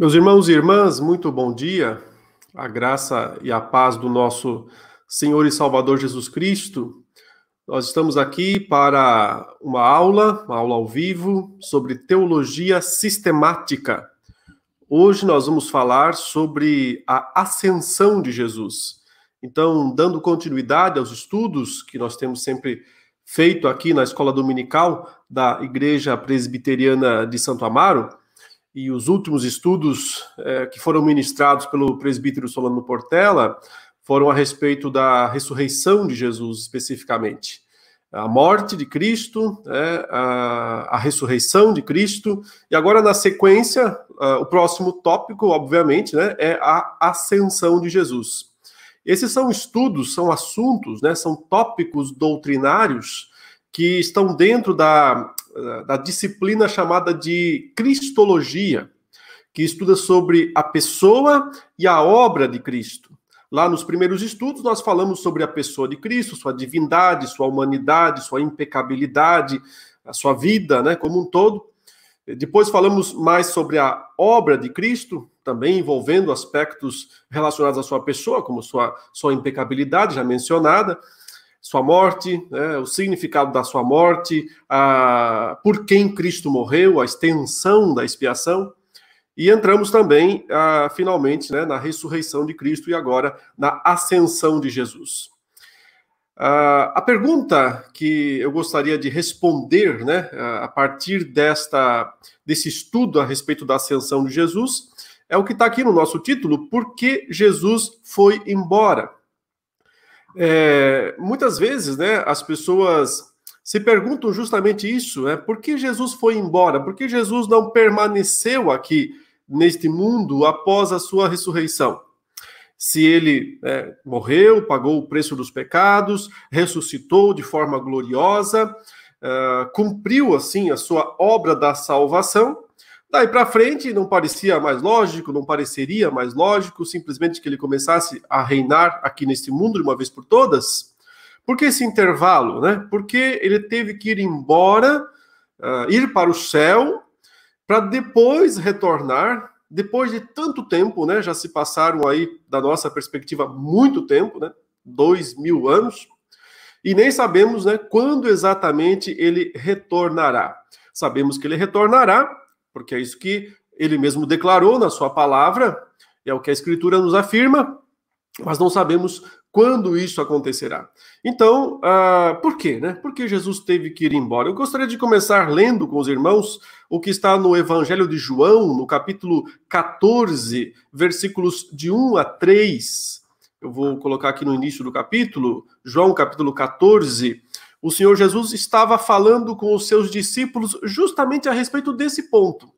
Meus irmãos e irmãs, muito bom dia. A graça e a paz do nosso Senhor e Salvador Jesus Cristo. Nós estamos aqui para uma aula ao vivo sobre teologia sistemática. Hoje nós vamos falar sobre a ascensão de Jesus. Então, dando continuidade aos estudos que nós temos sempre feito aqui na Escola Dominical da Igreja Presbiteriana de Santo Amaro, e os últimos estudos que foram ministrados pelo presbítero Solano Portela foram a respeito da ressurreição de Jesus, especificamente. A morte de Cristo, a ressurreição de Cristo, e agora, na sequência, o próximo tópico, obviamente, né, é a ascensão de Jesus. Esses são estudos, são assuntos, né, são tópicos doutrinários que estão dentro da disciplina chamada de Cristologia, que estuda sobre a pessoa e a obra de Cristo. Lá nos primeiros estudos nós falamos sobre a pessoa de Cristo, sua divindade, sua humanidade, sua impecabilidade, a sua vida, né, como um todo. Depois falamos mais sobre a obra de Cristo, também envolvendo aspectos relacionados à sua pessoa, como sua impecabilidade já mencionada, sua morte, né, o significado da sua morte, por quem Cristo morreu, a extensão da expiação. E entramos também, finalmente, né, na ressurreição de Cristo e agora na ascensão de Jesus. A pergunta que eu gostaria de responder, né, a partir desse estudo a respeito da ascensão de Jesus é o que está aqui no nosso título: por que Jesus foi embora? Muitas vezes, né, as pessoas se perguntam justamente isso, né? Por que Jesus foi embora? Por que Jesus não permaneceu aqui neste mundo após a sua ressurreição? Se ele morreu, pagou o preço dos pecados, ressuscitou de forma gloriosa, cumpriu, assim, a sua obra da salvação, daí para frente não pareceria mais lógico simplesmente que ele começasse a reinar aqui neste mundo de uma vez por todas? Por que esse intervalo, né? Por que ele teve que ir embora, ir para o céu, para depois retornar? Depois de tanto tempo, né? Já se passaram aí, da nossa perspectiva, muito tempo, né? 2000 anos. E nem sabemos, né, quando exatamente ele retornará. Sabemos que ele retornará, porque é isso que ele mesmo declarou na sua palavra, é o que a Escritura nos afirma, mas não sabemos quando isso acontecerá. Então, por quê, né? Por que Jesus teve que ir embora? Eu gostaria de começar lendo com os irmãos o que está no Evangelho de João, no capítulo 14, versículos de 1 a 3. Eu vou colocar aqui no início do capítulo, João capítulo 14. O Senhor Jesus estava falando com os seus discípulos justamente a respeito desse ponto.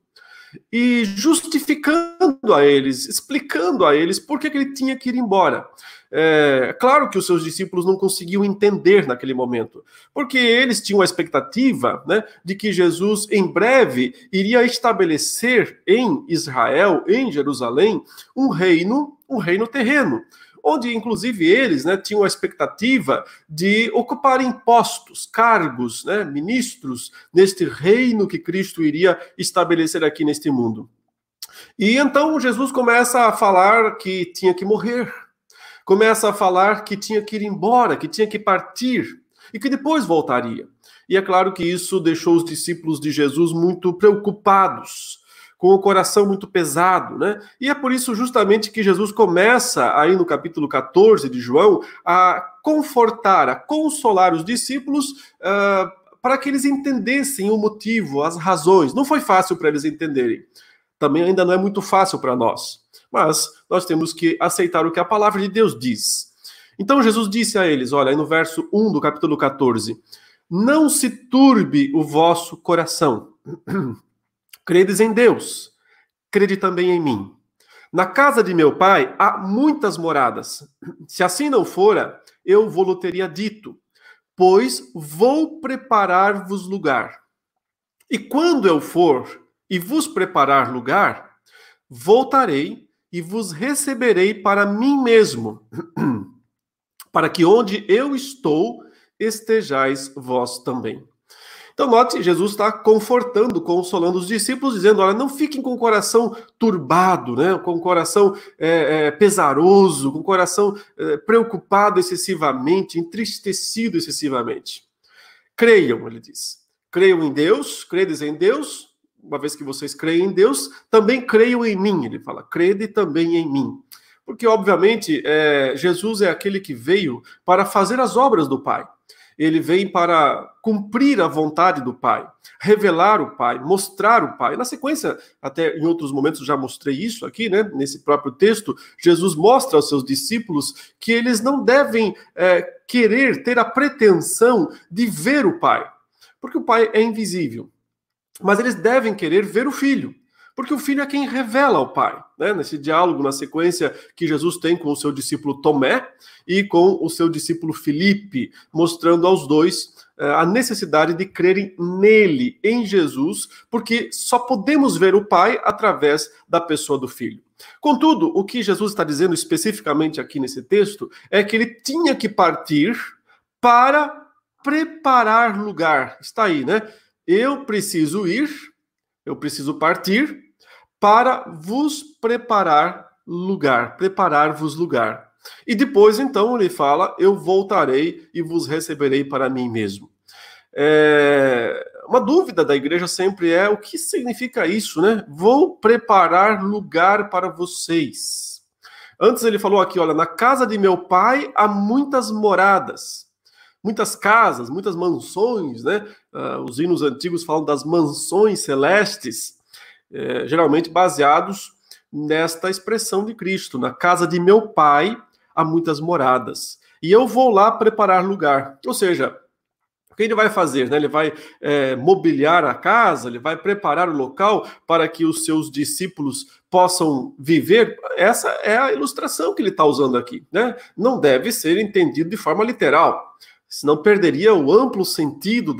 E justificando a eles, explicando a eles por que ele tinha que ir embora. É claro que os seus discípulos não conseguiam entender naquele momento, porque eles tinham a expectativa, né, de que Jesus em breve iria estabelecer em Israel, em Jerusalém, um reino terreno, onde inclusive eles, né, tinham a expectativa de ocuparem postos, cargos, né, ministros, neste reino que Cristo iria estabelecer aqui neste mundo. E então Jesus começa a falar que tinha que morrer, começa a falar que tinha que ir embora, que tinha que partir e que depois voltaria. E é claro que isso deixou os discípulos de Jesus muito preocupados, com o coração muito pesado, né? E é por isso justamente que Jesus começa, aí no capítulo 14 de João, a confortar, a consolar os discípulos, para que eles entendessem o motivo, as razões. Não foi fácil para eles entenderem. Também ainda não é muito fácil para nós. Mas nós temos que aceitar o que a palavra de Deus diz. Então Jesus disse a eles, olha, aí no verso 1 do capítulo 14, não se turbe o vosso coração. Credes em Deus, crede também em mim. Na casa de meu pai há muitas moradas. Se assim não fora, eu vou-lo teria dito, pois vou preparar-vos lugar. E quando eu for e vos preparar lugar, voltarei e vos receberei para mim mesmo, para que onde eu estou, estejais vós também. Então, note, Jesus está confortando, consolando os discípulos, dizendo, olha, não fiquem com o coração turbado, né? Com o coração pesaroso, com o coração preocupado excessivamente, entristecido excessivamente. Creiam, ele diz. Creiam em Deus, credes em Deus, uma vez que vocês creem em Deus, também creiam em mim, ele fala, crede também em mim. Porque, obviamente, Jesus é aquele que veio para fazer as obras do Pai. Ele vem para cumprir a vontade do Pai, revelar o Pai, mostrar o Pai. Na sequência, até em outros momentos já mostrei isso aqui, né? Nesse próprio texto, Jesus mostra aos seus discípulos que eles não devem querer ter a pretensão de ver o Pai, porque o Pai é invisível. Mas eles devem querer ver o Filho, porque o Filho é quem revela ao Pai, né? Nesse diálogo, na sequência que Jesus tem com o seu discípulo Tomé e com o seu discípulo Filipe, mostrando aos dois a necessidade de crerem nele, em Jesus, porque só podemos ver o Pai através da pessoa do Filho. Contudo, o que Jesus está dizendo especificamente aqui nesse texto é que ele tinha que partir para preparar lugar. Está aí, né? Eu preciso ir, eu preciso partir para vos preparar lugar, preparar-vos lugar. E depois, então, ele fala, eu voltarei e vos receberei para mim mesmo. Uma dúvida da igreja sempre é, o que significa isso, né? Vou preparar lugar para vocês. Antes ele falou aqui, olha, na casa de meu pai há muitas moradas. Muitas casas, muitas mansões, né? Os hinos antigos falam das mansões celestes, geralmente baseados nesta expressão de Cristo. Na casa de meu pai há muitas moradas. E eu vou lá preparar lugar. Ou seja, o que ele vai fazer, né? Ele vai mobiliar a casa, ele vai preparar o local para que os seus discípulos possam viver. Essa é a ilustração que ele está usando aqui, né? Não deve ser entendido de forma literal, senão perderia o amplo sentido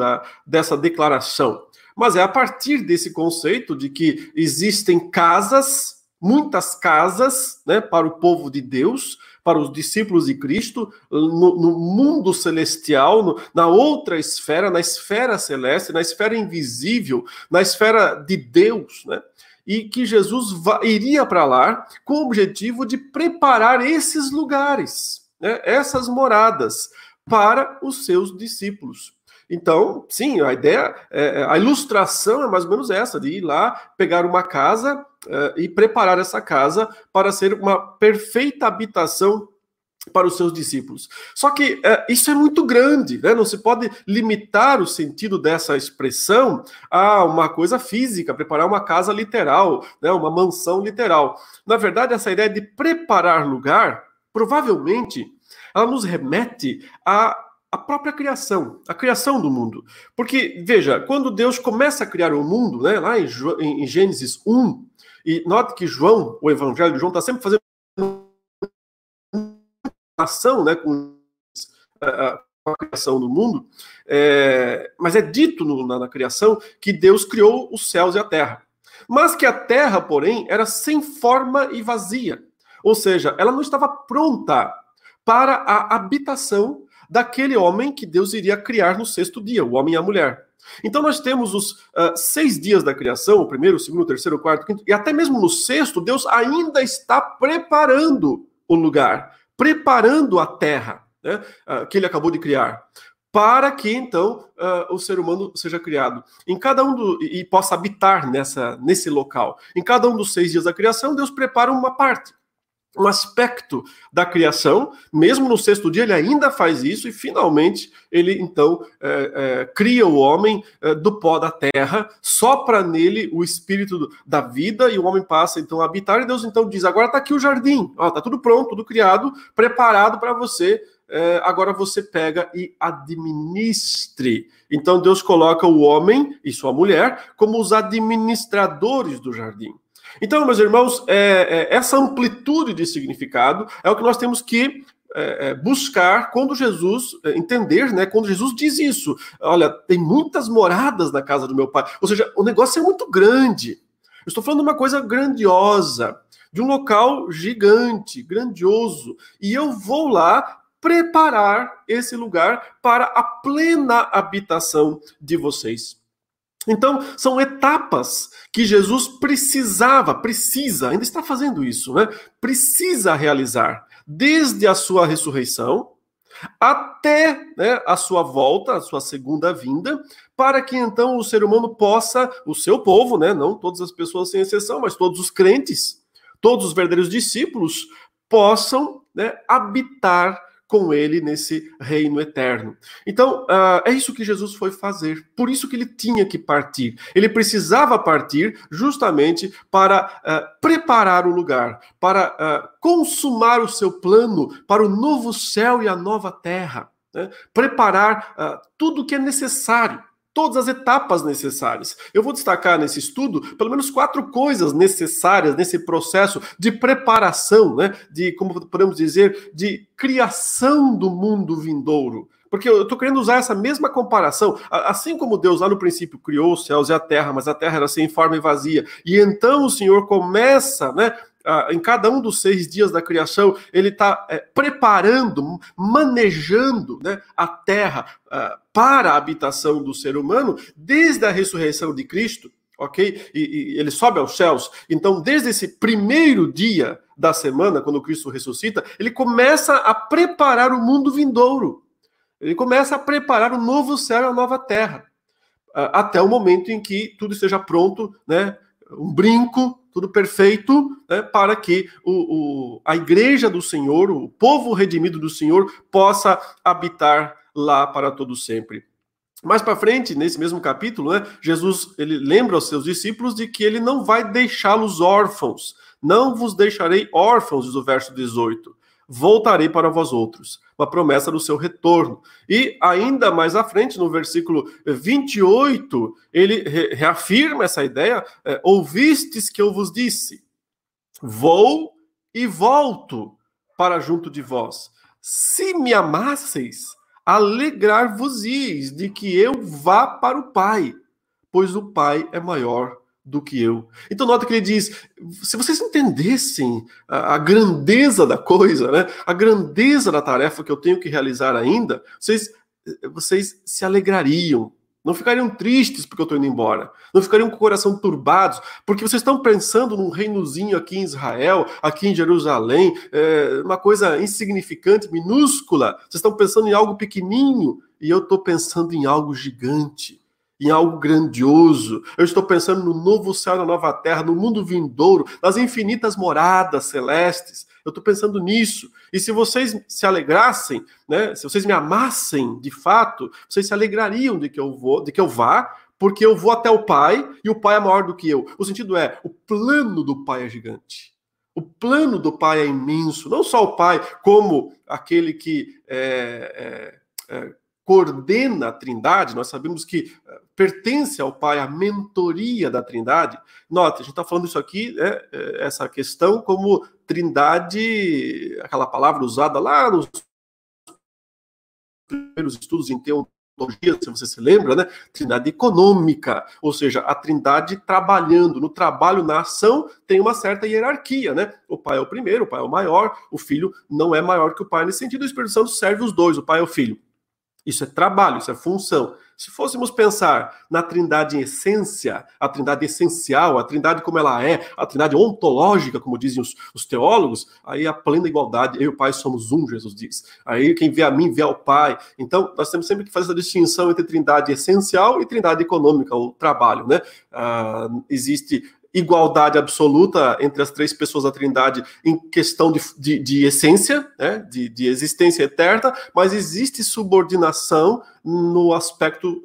dessa declaração. Mas é a partir desse conceito de que existem casas, muitas casas, né, para o povo de Deus, para os discípulos de Cristo, no mundo celestial, na outra esfera, na esfera celeste, na esfera invisível, na esfera de Deus, né? E que Jesus iria para lá com o objetivo de preparar esses lugares, né, essas moradas, para os seus discípulos. Então, sim, a ideia, a ilustração é mais ou menos essa, de ir lá, pegar uma casa e preparar essa casa para ser uma perfeita habitação para os seus discípulos. Só que isso é muito grande, né? Não se pode limitar o sentido dessa expressão a uma coisa física, preparar uma casa literal, né? Uma mansão literal. Na verdade, essa ideia de preparar lugar, provavelmente, ela nos remete à própria criação, a criação do mundo. Porque, veja, quando Deus começa a criar o mundo, né, lá em Gênesis 1, e note que João, o evangelho de João, está sempre fazendo ação, né, com a criação do mundo, mas é dito na criação que Deus criou os céus e a terra. Mas que a terra, porém, era sem forma e vazia. Ou seja, ela não estava pronta para a habitação daquele homem que Deus iria criar no sexto dia, o homem e a mulher. Então nós temos os 6 dias da criação, o primeiro, o segundo, o terceiro, o quarto, o quinto, e até mesmo no sexto, Deus ainda está preparando o lugar, preparando a terra, né, que ele acabou de criar, para que, então, o ser humano seja criado. Em cada um e possa habitar nesse local. Em cada um dos 6 dias da criação, Deus prepara uma parte, um aspecto da criação. Mesmo no sexto dia, ele ainda faz isso, e finalmente ele, então, cria o homem do pó da terra, sopra nele o espírito da vida, e o homem passa, então, a habitar, e Deus, então, diz, agora está aqui o jardim, está tudo pronto, tudo criado, preparado para você, agora você pega e administre. Então, Deus coloca o homem e sua mulher como os administradores do jardim. Então, meus irmãos, essa amplitude de significado é o que nós temos que buscar quando Jesus entender, né? Quando Jesus diz isso, olha, tem muitas moradas na casa do meu pai. Ou seja, o negócio é muito grande. Eu estou falando de uma coisa grandiosa, de um local gigante, grandioso. E eu vou lá preparar esse lugar para a plena habitação de vocês. Então, são etapas que Jesus precisa, ainda está fazendo isso, né? Precisa realizar desde a sua ressurreição até, né, a sua volta, a sua segunda vinda, para que então o ser humano possa, o seu povo, né, não todas as pessoas sem exceção, mas todos os crentes, todos os verdadeiros discípulos, possam, né, habitar com ele nesse reino eterno. Então, é isso que Jesus foi fazer. Por isso que ele tinha que partir. Ele precisava partir justamente para preparar o lugar, para consumar o seu plano para o novo céu e a nova terra, né? Preparar tudo o que é necessário, todas as etapas necessárias. Eu vou destacar nesse estudo, pelo menos 4 coisas necessárias nesse processo de preparação, né? De, como podemos dizer, de criação do mundo vindouro. Porque eu estou querendo usar essa mesma comparação. Assim como Deus lá no princípio criou os céus e a terra, mas a terra era sem forma e vazia. E então o Senhor começa, né? Em cada um dos 6 dias da criação, ele está preparando, manejando, né, a terra para a habitação do ser humano, desde a ressurreição de Cristo, ok? E ele sobe aos céus. Então, desde esse primeiro dia da semana, quando Cristo ressuscita, ele começa a preparar o mundo vindouro. Ele começa a preparar o novo céu e a nova terra, até o momento em que tudo esteja pronto, né? Um brinco, tudo perfeito, né, para que a igreja do Senhor, o povo redimido do Senhor, possa habitar lá para todo sempre. Mais para frente, nesse mesmo capítulo, né, Jesus, ele lembra aos seus discípulos de que ele não vai deixá-los órfãos. Não vos deixarei órfãos, diz o verso 18. Voltarei para vós outros. Uma promessa do seu retorno. E ainda mais à frente, no versículo 28, ele reafirma essa ideia. Ouvistes que eu vos disse, vou e volto para junto de vós. Se me amasseis, alegrar-vos-eis de que eu vá para o Pai, pois o Pai é maior do que eu. Então nota que ele diz, se vocês entendessem a grandeza da coisa, né, a grandeza da tarefa que eu tenho que realizar ainda, vocês se alegrariam, não ficariam tristes porque eu estou indo embora, não ficariam com o coração turbados, porque vocês estão pensando num reinozinho aqui em Israel, aqui em Jerusalém, uma coisa insignificante, minúscula, vocês estão pensando em algo pequenininho, e eu estou pensando em algo gigante, em algo grandioso. Eu estou pensando no novo céu, na nova terra, no mundo vindouro, nas infinitas moradas celestes. Eu estou pensando nisso. E se vocês se alegrassem, né, se vocês me amassem de fato, vocês se alegrariam de que eu vá, porque eu vou até o Pai e o Pai é maior do que eu. O sentido é, o plano do Pai é gigante. O plano do Pai é imenso. Não só o Pai, como aquele que coordena a Trindade, nós sabemos que pertence ao Pai a mentoria da Trindade. Nota, a gente está falando isso aqui, né, essa questão como Trindade, aquela palavra usada lá nos primeiros estudos em teologia, se você se lembra, né? Trindade econômica, ou seja, a Trindade trabalhando, no trabalho, na ação, tem uma certa hierarquia, né? O Pai é o primeiro, o Pai é o maior, o Filho não é maior que o Pai nesse sentido, o Espírito Santo serve os dois, o Pai e o Filho. Isso é trabalho, isso é função. Se fôssemos pensar na Trindade em essência, a Trindade essencial, a Trindade como ela é, a Trindade ontológica, como dizem os teólogos, aí a plena igualdade, eu e o Pai somos um, Jesus diz. Aí quem vê a mim, vê ao Pai. Então, nós temos sempre que fazer essa distinção entre Trindade essencial e Trindade econômica, o trabalho, né? Existe igualdade absoluta entre as 3 pessoas da Trindade em questão de essência, né, de existência eterna, mas existe subordinação no aspecto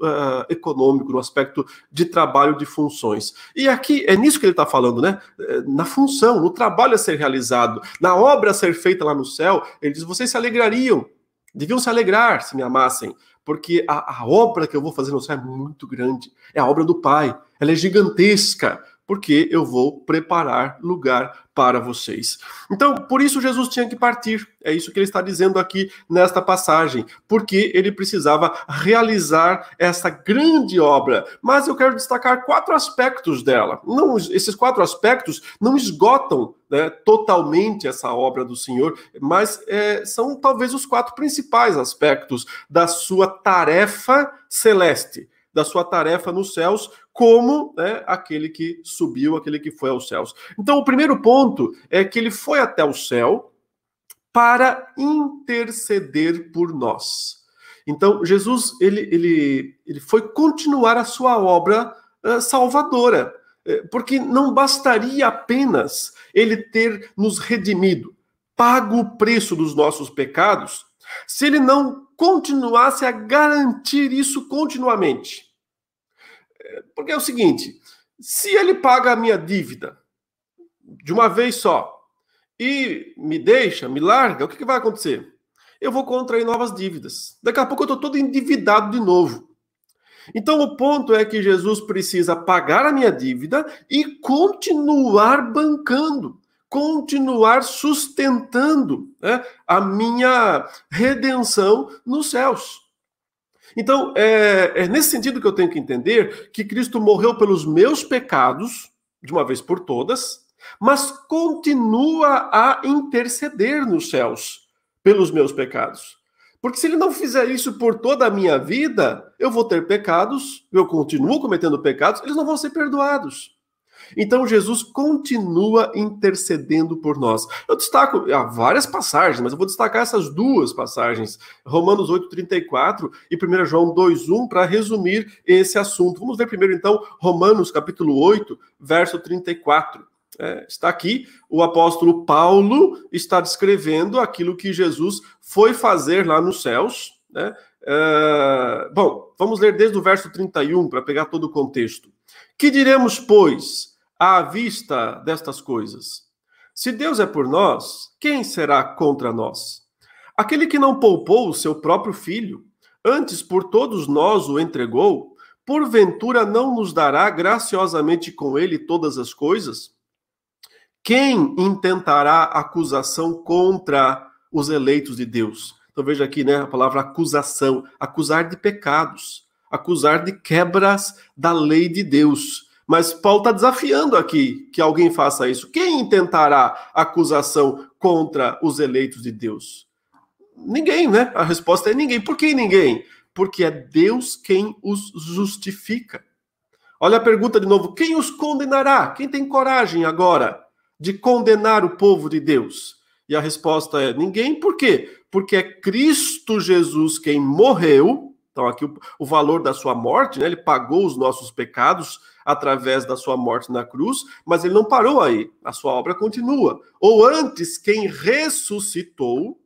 econômico, no aspecto de trabalho, de funções. E aqui, é nisso que ele está falando, né? Na função, no trabalho a ser realizado, na obra a ser feita lá no céu, ele diz, vocês se alegrariam, deviam se alegrar se me amassem, porque a obra que eu vou fazer no céu é muito grande, é a obra do Pai, ela é gigantesca, porque eu vou preparar lugar para vocês. Então, por isso Jesus tinha que partir. É isso que ele está dizendo aqui nesta passagem, porque ele precisava realizar essa grande obra. Mas eu quero destacar 4 aspectos dela. Não, esses 4 aspectos não esgotam, né, totalmente essa obra do Senhor, mas são talvez os 4 principais aspectos da sua tarefa celeste, da sua tarefa nos céus, como, né, aquele que subiu, aquele que foi aos céus. Então, o primeiro ponto é que ele foi até o céu para interceder por nós. Então, Jesus ele foi continuar a sua obra salvadora, porque não bastaria apenas ele ter nos redimido, pago o preço dos nossos pecados, se ele não continuasse a garantir isso continuamente. Porque é o seguinte, se ele paga a minha dívida de uma vez só e me deixa, me larga, o que vai acontecer? Eu vou contrair novas dívidas. Daqui a pouco eu estou todo endividado de novo. Então o ponto é que Jesus precisa pagar a minha dívida e continuar bancando, continuar sustentando, né, a minha redenção nos céus. Então, é nesse sentido que eu tenho que entender que Cristo morreu pelos meus pecados, de uma vez por todas, mas continua a interceder nos céus pelos meus pecados. Porque se ele não fizer isso por toda a minha vida, eu vou ter pecados, eu continuo cometendo pecados, eles não vão ser perdoados. Então, Jesus continua intercedendo por nós. Eu destaco, há várias passagens, mas eu vou destacar essas 2 passagens, Romanos 8:34 e 1 João 2:1, para resumir esse assunto. Vamos ver primeiro, então, Romanos capítulo 8, verso 34. Está aqui, o apóstolo Paulo está descrevendo aquilo que Jesus foi fazer lá nos céus, né? Bom, vamos ler desde o verso 31, para pegar todo o contexto. Que diremos, pois, à vista destas coisas? Se Deus é por nós, quem será contra nós? Aquele que não poupou o seu próprio filho, antes por todos nós o entregou, porventura não nos dará graciosamente com ele todas as coisas? Quem intentará acusação contra os eleitos de Deus? Então veja aqui, né, a palavra acusação, acusar de pecados, acusar de quebras da lei de Deus. Mas Paulo está desafiando aqui que alguém faça isso. Quem intentará acusação contra os eleitos de Deus? Ninguém, né? A resposta é ninguém. Por que ninguém? Porque é Deus quem os justifica. Olha a pergunta de novo. Quem os condenará? Quem tem coragem agora de condenar o povo de Deus? E a resposta é ninguém. Por quê? Porque é Cristo Jesus quem morreu. Então, aqui o valor da sua morte, né? Ele pagou os nossos pecados através da sua morte na cruz, mas ele não parou aí, a sua obra continua. Ou antes, quem ressuscitou,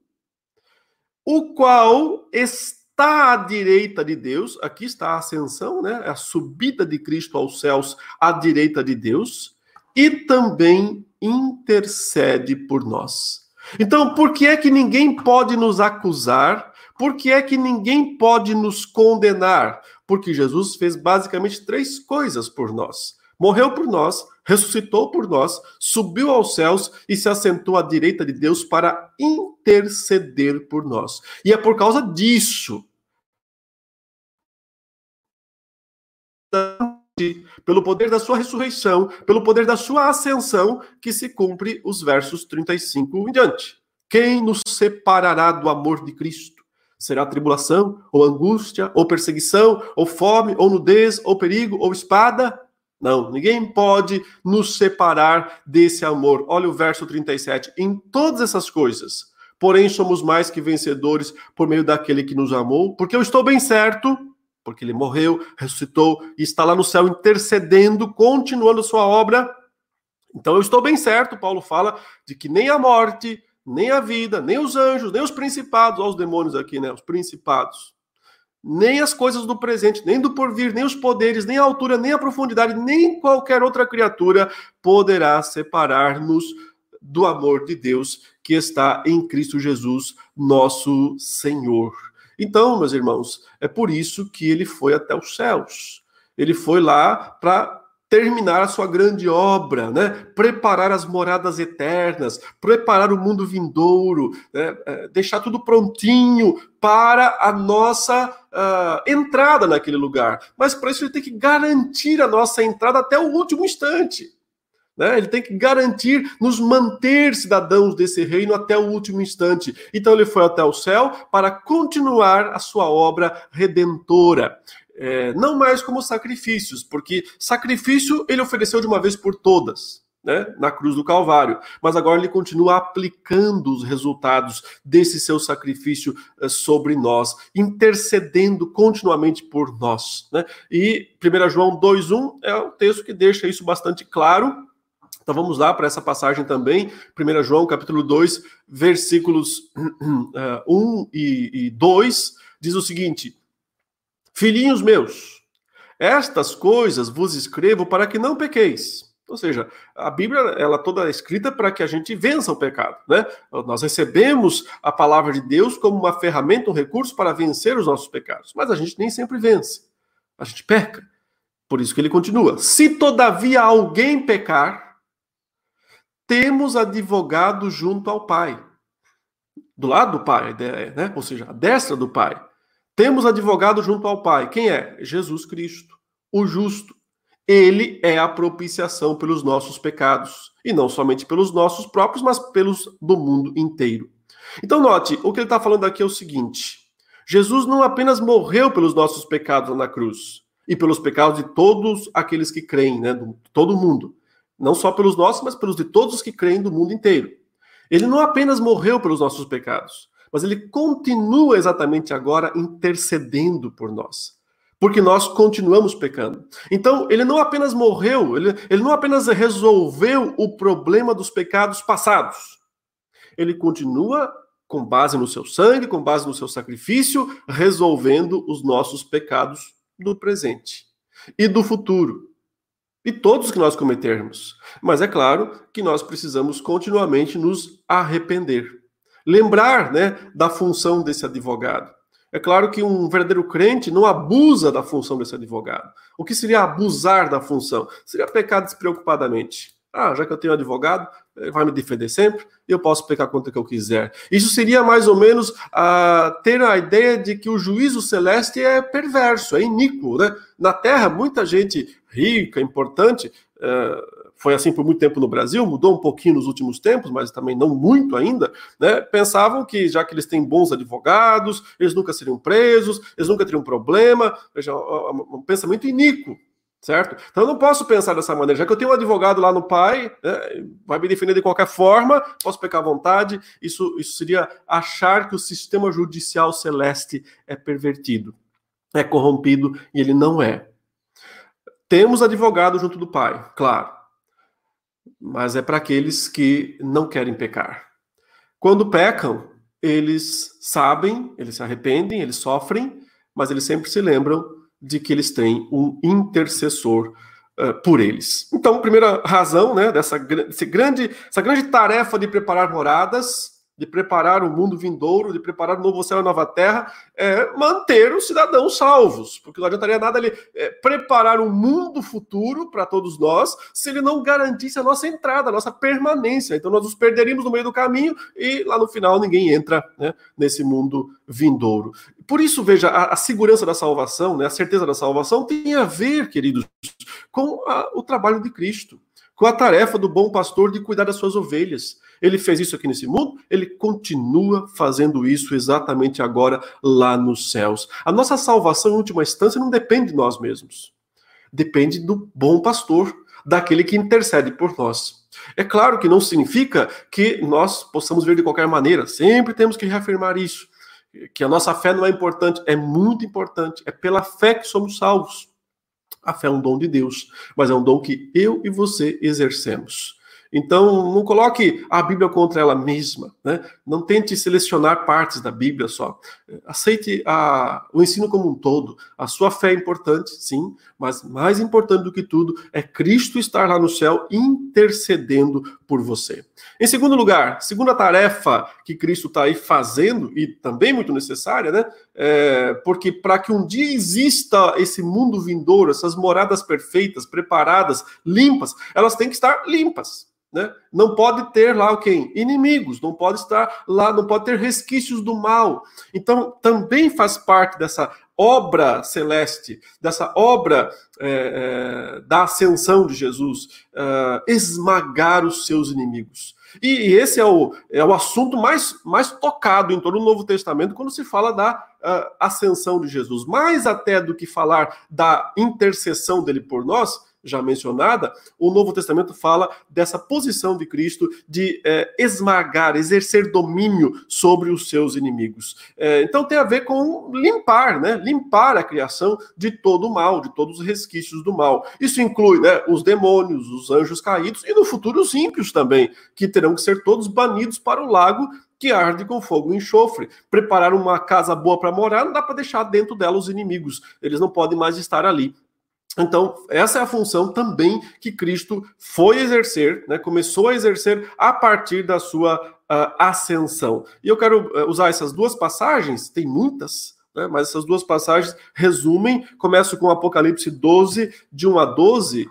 o qual está à direita de Deus, aqui está a ascensão, né? A subida de Cristo aos céus à direita de Deus, e também intercede por nós. Então, por que é que ninguém pode nos acusar? Por que é que ninguém pode nos condenar? Porque Jesus fez basicamente 3 coisas por nós. Morreu por nós, ressuscitou por nós, subiu aos céus e se assentou à direita de Deus para interceder por nós. E é por causa disso, pelo poder da sua ressurreição, pelo poder da sua ascensão, que se cumpre os versos 35 em diante. Quem nos separará do amor de Cristo? Será tribulação, ou angústia, ou perseguição, ou fome, ou nudez, ou perigo, ou espada? Não, ninguém pode nos separar desse amor. Olha o verso 37. Em todas essas coisas, porém somos mais que vencedores por meio daquele que nos amou, porque eu estou bem certo, porque ele morreu, ressuscitou e está lá no céu intercedendo, continuando sua obra. Então eu estou bem certo, Paulo fala, de que nem a morte, nem a vida, nem os anjos, nem os principados, olha os demônios aqui, né? Os principados, nem as coisas do presente, nem do porvir, nem os poderes, nem a altura, nem a profundidade, nem qualquer outra criatura poderá separar-nos do amor de Deus que está em Cristo Jesus, nosso Senhor. Então, meus irmãos, é por isso que ele foi até os céus. Ele foi lá para terminar a sua grande obra, né? Preparar as moradas eternas, preparar o mundo vindouro, né? Deixar tudo prontinho para a nossa entrada naquele lugar. Mas para isso ele tem que garantir a nossa entrada até o último instante, né? Ele tem que garantir, nos manter cidadãos desse reino até o último instante. Então ele foi até o céu para continuar a sua obra redentora. Não mais como sacrifícios, porque sacrifício ele ofereceu de uma vez por todas, né, na cruz do Calvário. Mas agora ele continua aplicando os resultados desse seu sacrifício sobre nós, intercedendo continuamente por nós, né? E 1 João 2,1 é um texto que deixa isso bastante claro. Então vamos lá para essa passagem também. 1 João capítulo 2, versículos 1 e 2, diz o seguinte: filhinhos meus, estas coisas vos escrevo para que não pequeis. Ou seja, a Bíblia, ela toda é escrita para que a gente vença o pecado, né? Nós recebemos a palavra de Deus como uma ferramenta, um recurso para vencer os nossos pecados. Mas a gente nem sempre vence. A gente peca. Por isso que ele continua. Se todavia alguém pecar, temos advogado junto ao Pai. Do lado do Pai, a ideia é, né? Ou seja, a destra do Pai. Temos advogado junto ao Pai. Quem é? Jesus Cristo, o justo. Ele é a propiciação pelos nossos pecados. E não somente pelos nossos próprios, mas pelos do mundo inteiro. Então note, o que ele está falando aqui é o seguinte. Jesus não apenas morreu pelos nossos pecados na cruz. E pelos pecados de todos aqueles que creem, né? De todo mundo. Não só pelos nossos, mas pelos de todos os que creem do mundo inteiro. Ele não apenas morreu pelos nossos pecados. Mas ele continua exatamente agora intercedendo por nós. Porque nós continuamos pecando. Então, ele não apenas morreu, ele não apenas resolveu o problema dos pecados passados. Ele continua, com base no seu sangue, com base no seu sacrifício, resolvendo os nossos pecados do presente e do futuro. E todos que nós cometermos. Mas é claro que nós precisamos continuamente nos arrepender. Lembrar, né, da função desse advogado. É claro que um verdadeiro crente não abusa da função desse advogado. O que seria abusar da função? Seria pecar despreocupadamente. Ah, já que eu tenho um advogado, ele vai me defender sempre, eu posso pecar quanto eu quiser. Isso seria mais ou menos ter a ideia de que o juízo celeste é perverso, é iníquo, né? Na Terra, muita gente rica, importante... Foi assim por muito tempo no Brasil, mudou um pouquinho nos últimos tempos, mas também não muito ainda, né? Pensavam que, já que eles têm bons advogados, eles nunca seriam presos, eles nunca teriam problema. Veja, um pensamento iníquo, certo? Então eu não posso pensar dessa maneira. Já que eu tenho um advogado lá no Pai, né, vai me defender de qualquer forma, posso pecar à vontade. Isso seria achar que o sistema judicial celeste é pervertido, é corrompido, e ele não é. Temos advogado junto do Pai, claro. Mas é para aqueles que não querem pecar. Quando pecam, eles sabem, eles se arrependem, eles sofrem, mas eles sempre se lembram de que eles têm um intercessor por eles. Então, a primeira razão, né, dessa grande tarefa de preparar moradas, de preparar o mundo vindouro, de preparar o novo céu e a nova terra, é manter os cidadãos salvos, porque não adiantaria nada ele preparar um mundo futuro para todos nós, se ele não garantisse a nossa entrada, a nossa permanência. Então nós nos perderíamos no meio do caminho e lá no final ninguém entra, né, nesse mundo vindouro. Por isso, veja, a segurança da salvação, né, a certeza da salvação tem a ver, queridos, com o trabalho de Cristo, com a tarefa do bom pastor de cuidar das suas ovelhas. Ele fez isso aqui nesse mundo, ele continua fazendo isso exatamente agora lá nos céus. A nossa salvação, em última instância, não depende de nós mesmos. Depende do bom pastor, daquele que intercede por nós. É claro que não significa que nós possamos ver de qualquer maneira. Sempre temos que reafirmar isso. Que a nossa fé não é importante. É muito importante. É pela fé que somos salvos. A fé é um dom de Deus, mas é um dom que eu e você exercemos. Então, não coloque a Bíblia contra ela mesma, né? Não tente selecionar partes da Bíblia só. Aceite o ensino como um todo. A sua fé é importante, sim, mas mais importante do que tudo é Cristo estar lá no céu intercedendo por você. Em segundo lugar, segunda tarefa que Cristo está aí fazendo, e também muito necessária, né? Porque para que um dia exista esse mundo vindouro, essas moradas perfeitas, preparadas, limpas, elas têm que estar limpas, né? Não pode ter lá quem? Inimigos, não pode estar lá, não pode ter resquícios do mal. Então, também faz parte dessa obra celeste, dessa obra da ascensão de Jesus, esmagar os seus inimigos. E esse é o assunto mais tocado em todo o Novo Testamento quando se fala da ascensão de Jesus. Mais até do que falar da intercessão dele por nós, já mencionada, o Novo Testamento fala dessa posição de Cristo de esmagar, exercer domínio sobre os seus inimigos. Então tem a ver com limpar, né? Limpar a criação de todo o mal, de todos os resquícios do mal. Isso inclui, né, os demônios, os anjos caídos e no futuro os ímpios também, que terão que ser todos banidos para o lago que arde com fogo e enxofre. Preparar uma casa boa para morar, não dá para deixar dentro dela os inimigos, eles não podem mais estar ali. Então, essa é a função também que Cristo foi exercer, né, começou a exercer a partir da sua ascensão. E eu quero usar essas duas passagens, tem muitas, né, mas essas duas passagens resumem, começo com Apocalipse 12, de 1 a 12,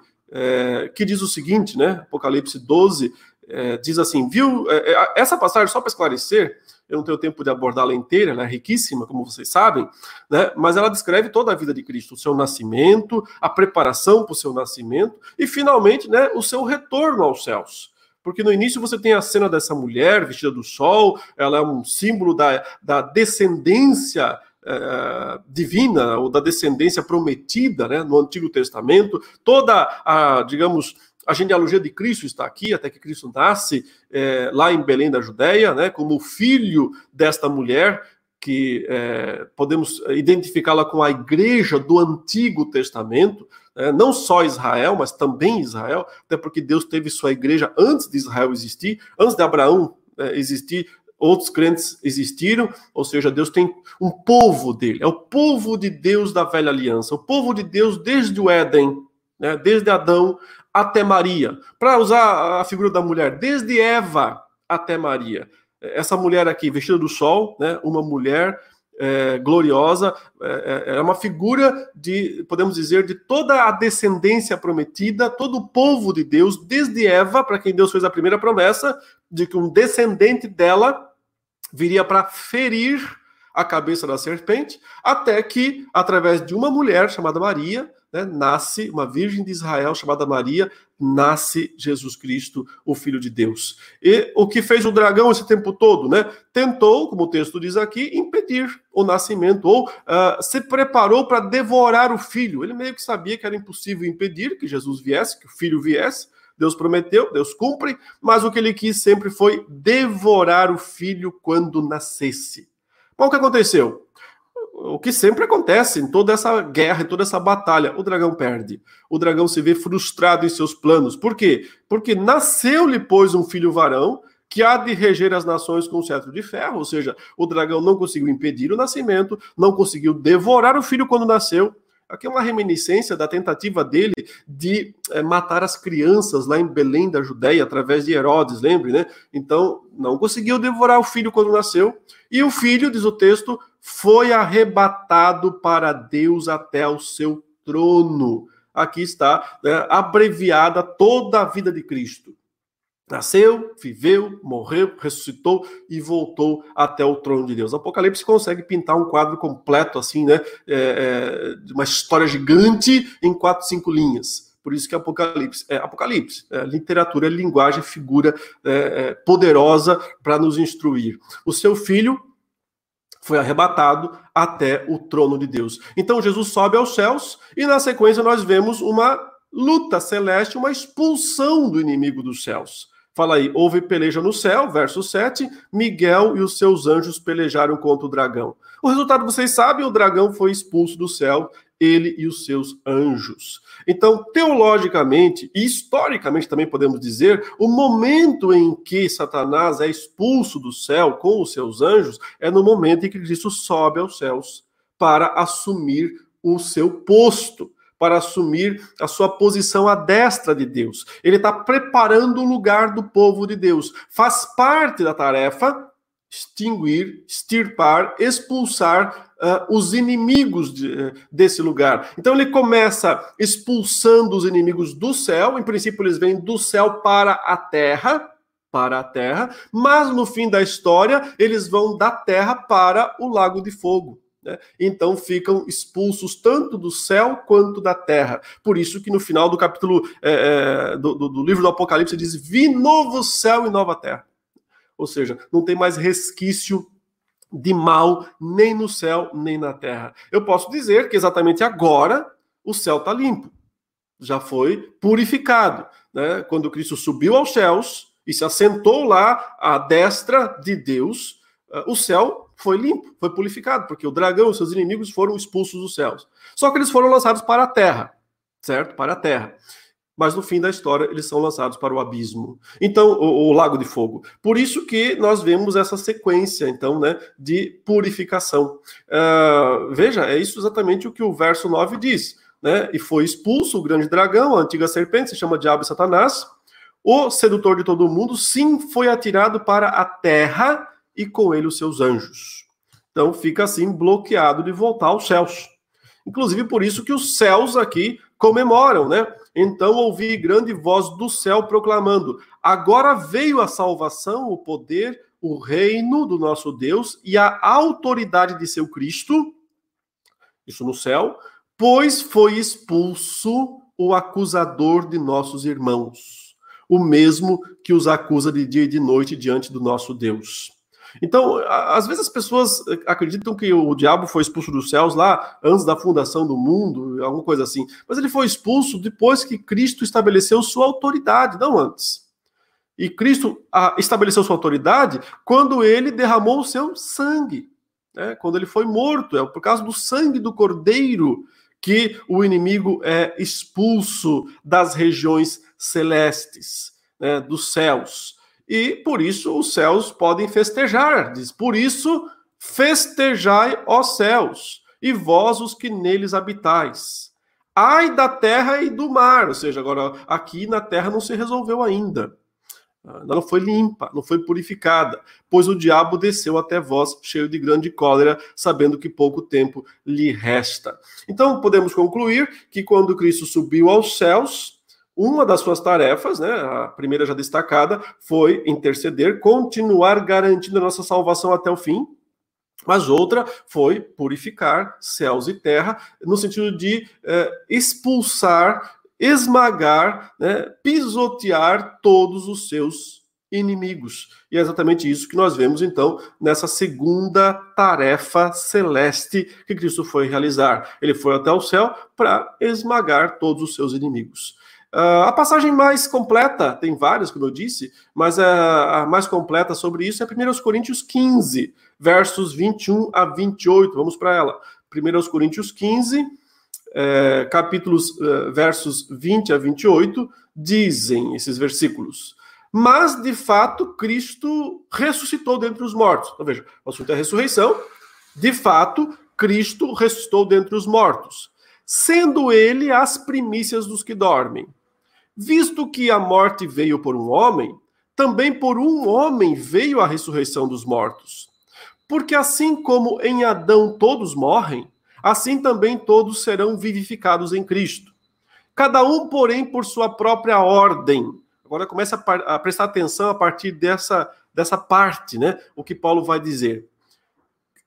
que diz o seguinte, né, Apocalipse 12, diz assim, viu, essa passagem, só para esclarecer, eu não tenho tempo de abordá-la inteira, ela é riquíssima, como vocês sabem, né? Mas ela descreve toda a vida de Cristo, o seu nascimento, a preparação para o seu nascimento e, finalmente, né, o seu retorno aos céus. Porque no início você tem a cena dessa mulher vestida do sol, ela é um símbolo da descendência divina ou da descendência prometida, né, no Antigo Testamento, toda a, digamos, a genealogia de Cristo está aqui, até que Cristo nasce lá em Belém da Judéia, né, como filho desta mulher, que podemos identificá-la com a igreja do Antigo Testamento, né, não só Israel, mas também Israel, até porque Deus teve sua igreja antes de Israel existir, antes de Abraão existir, outros crentes existiram, ou seja, Deus tem um povo dele, é o povo de Deus da velha aliança, o povo de Deus desde o Éden, né, desde Adão até Maria, para usar a figura da mulher, desde Eva até Maria, essa mulher aqui vestida do sol, né, uma mulher gloriosa, é uma figura de, podemos dizer, de toda a descendência prometida, todo o povo de Deus, desde Eva, para quem Deus fez a primeira promessa, de que um descendente dela viria para ferir a cabeça da serpente, até que, através de uma mulher chamada Maria, né, nasce uma virgem de Israel chamada Maria, nasce Jesus Cristo, o Filho de Deus. E o que fez o dragão esse tempo todo, né? Tentou, como o texto diz aqui, impedir o nascimento, ou se preparou para devorar o Filho. Ele meio que sabia que era impossível impedir que Jesus viesse, que o Filho viesse. Deus prometeu, Deus cumpre, mas o que ele quis sempre foi devorar o Filho quando nascesse. Mas o que aconteceu? O que sempre acontece em toda essa guerra, em toda essa batalha, o dragão perde. O dragão se vê frustrado em seus planos. Por quê? Porque nasceu-lhe, pois, um filho varão que há de reger as nações com um cetro de ferro. Ou seja, o dragão não conseguiu impedir o nascimento, não conseguiu devorar o filho quando nasceu. Aqui é uma reminiscência da tentativa dele de matar as crianças lá em Belém da Judéia, através de Herodes, lembre, né? Então, não conseguiu devorar o filho quando nasceu. E o filho, diz o texto, foi arrebatado para Deus até o seu trono. Aqui está, né, abreviada toda a vida de Cristo. Nasceu, viveu, morreu, ressuscitou e voltou até o trono de Deus. Apocalipse consegue pintar um quadro completo, assim, né? De uma história gigante em 4, 5 linhas. Por isso que Apocalipse é Apocalipse. Literatura, linguagem, figura poderosa para nos instruir. O seu filho foi arrebatado até o trono de Deus. Então Jesus sobe aos céus e na sequência nós vemos uma luta celeste, uma expulsão do inimigo dos céus. Fala aí, houve peleja no céu, verso 7, Miguel e os seus anjos pelejaram contra o dragão. O resultado, vocês sabem, o dragão foi expulso do céu ele e os seus anjos. Então, teologicamente e historicamente também podemos dizer, o momento em que Satanás é expulso do céu com os seus anjos é no momento em que Cristo sobe aos céus para assumir o seu posto, para assumir a sua posição à destra de Deus. Ele está preparando o lugar do povo de Deus. Faz parte da tarefa extinguir, extirpar, expulsar os inimigos desse lugar. Então ele começa expulsando os inimigos do céu, em princípio eles vêm do céu para a terra, mas no fim da história eles vão da terra para o lago de fogo. Então ficam expulsos tanto do céu quanto da terra. Por isso que no final do capítulo do livro do Apocalipse diz: vi novo céu e nova terra. Ou seja, não tem mais resquício de mal nem no céu nem na terra. Eu posso dizer que exatamente agora o céu está limpo, já foi purificado, né? Quando Cristo subiu aos céus e se assentou lá à destra de Deus, o céu foi limpo, foi purificado, porque o dragão e seus inimigos foram expulsos dos céus. Só que eles foram lançados para a terra, certo? Para a terra. Mas no fim da história, eles são lançados para o abismo. Então, o lago de fogo. Por isso que nós vemos essa sequência, então, né, de purificação. Veja, é isso exatamente o que o verso 9 diz, né? E foi expulso o grande dragão, a antiga serpente, se chama Diabo e Satanás. O sedutor de todo o mundo, sim, foi atirado para a terra, e com ele os seus anjos. Então fica assim bloqueado de voltar aos céus. Inclusive por isso que os céus aqui comemoram, né? Então ouvi grande voz do céu proclamando: agora veio a salvação, o poder, o reino do nosso Deus e a autoridade de seu Cristo, isso no céu, pois foi expulso o acusador de nossos irmãos, o mesmo que os acusa de dia e de noite diante do nosso Deus. Então, às vezes as pessoas acreditam que o diabo foi expulso dos céus lá antes da fundação do mundo, alguma coisa assim. Mas ele foi expulso depois que Cristo estabeleceu sua autoridade, não antes. E Cristo estabeleceu sua autoridade quando ele derramou o seu sangue, né? Quando ele foi morto. É por causa do sangue do Cordeiro que o inimigo é expulso das regiões celestes, né? Dos céus. E por isso os céus podem festejar, diz, por isso festejai, ó céus, e vós os que neles habitais. Ai da terra e do mar, ou seja, agora aqui na terra não se resolveu ainda. Ela não foi limpa, não foi purificada, pois o diabo desceu até vós, cheio de grande cólera, sabendo que pouco tempo lhe resta. Então podemos concluir que quando Cristo subiu aos céus, uma das suas tarefas, né, a primeira já destacada, foi interceder, continuar garantindo a nossa salvação até o fim, mas outra foi purificar céus e terra, no sentido de expulsar, esmagar, né, pisotear todos os seus inimigos. E é exatamente isso que nós vemos, então, nessa segunda tarefa celeste que Cristo foi realizar. Ele foi até o céu para esmagar todos os seus inimigos. A passagem mais completa, tem várias, como eu disse, mas a mais completa sobre isso é 1 Coríntios 15, versos 21 a 28. Vamos para ela. 1 Coríntios 15, versos 20 a 28, dizem esses versículos: mas, de fato, Cristo ressuscitou dentre os mortos. Então, veja, o assunto é a ressurreição. De fato, Cristo ressuscitou dentre os mortos, sendo ele as primícias dos que dormem. Visto que a morte veio por um homem, também por um homem veio a ressurreição dos mortos. Porque assim como em Adão todos morrem, assim também todos serão vivificados em Cristo. Cada um, porém, por sua própria ordem. Agora começa a prestar atenção a partir dessa parte, né? O que Paulo vai dizer.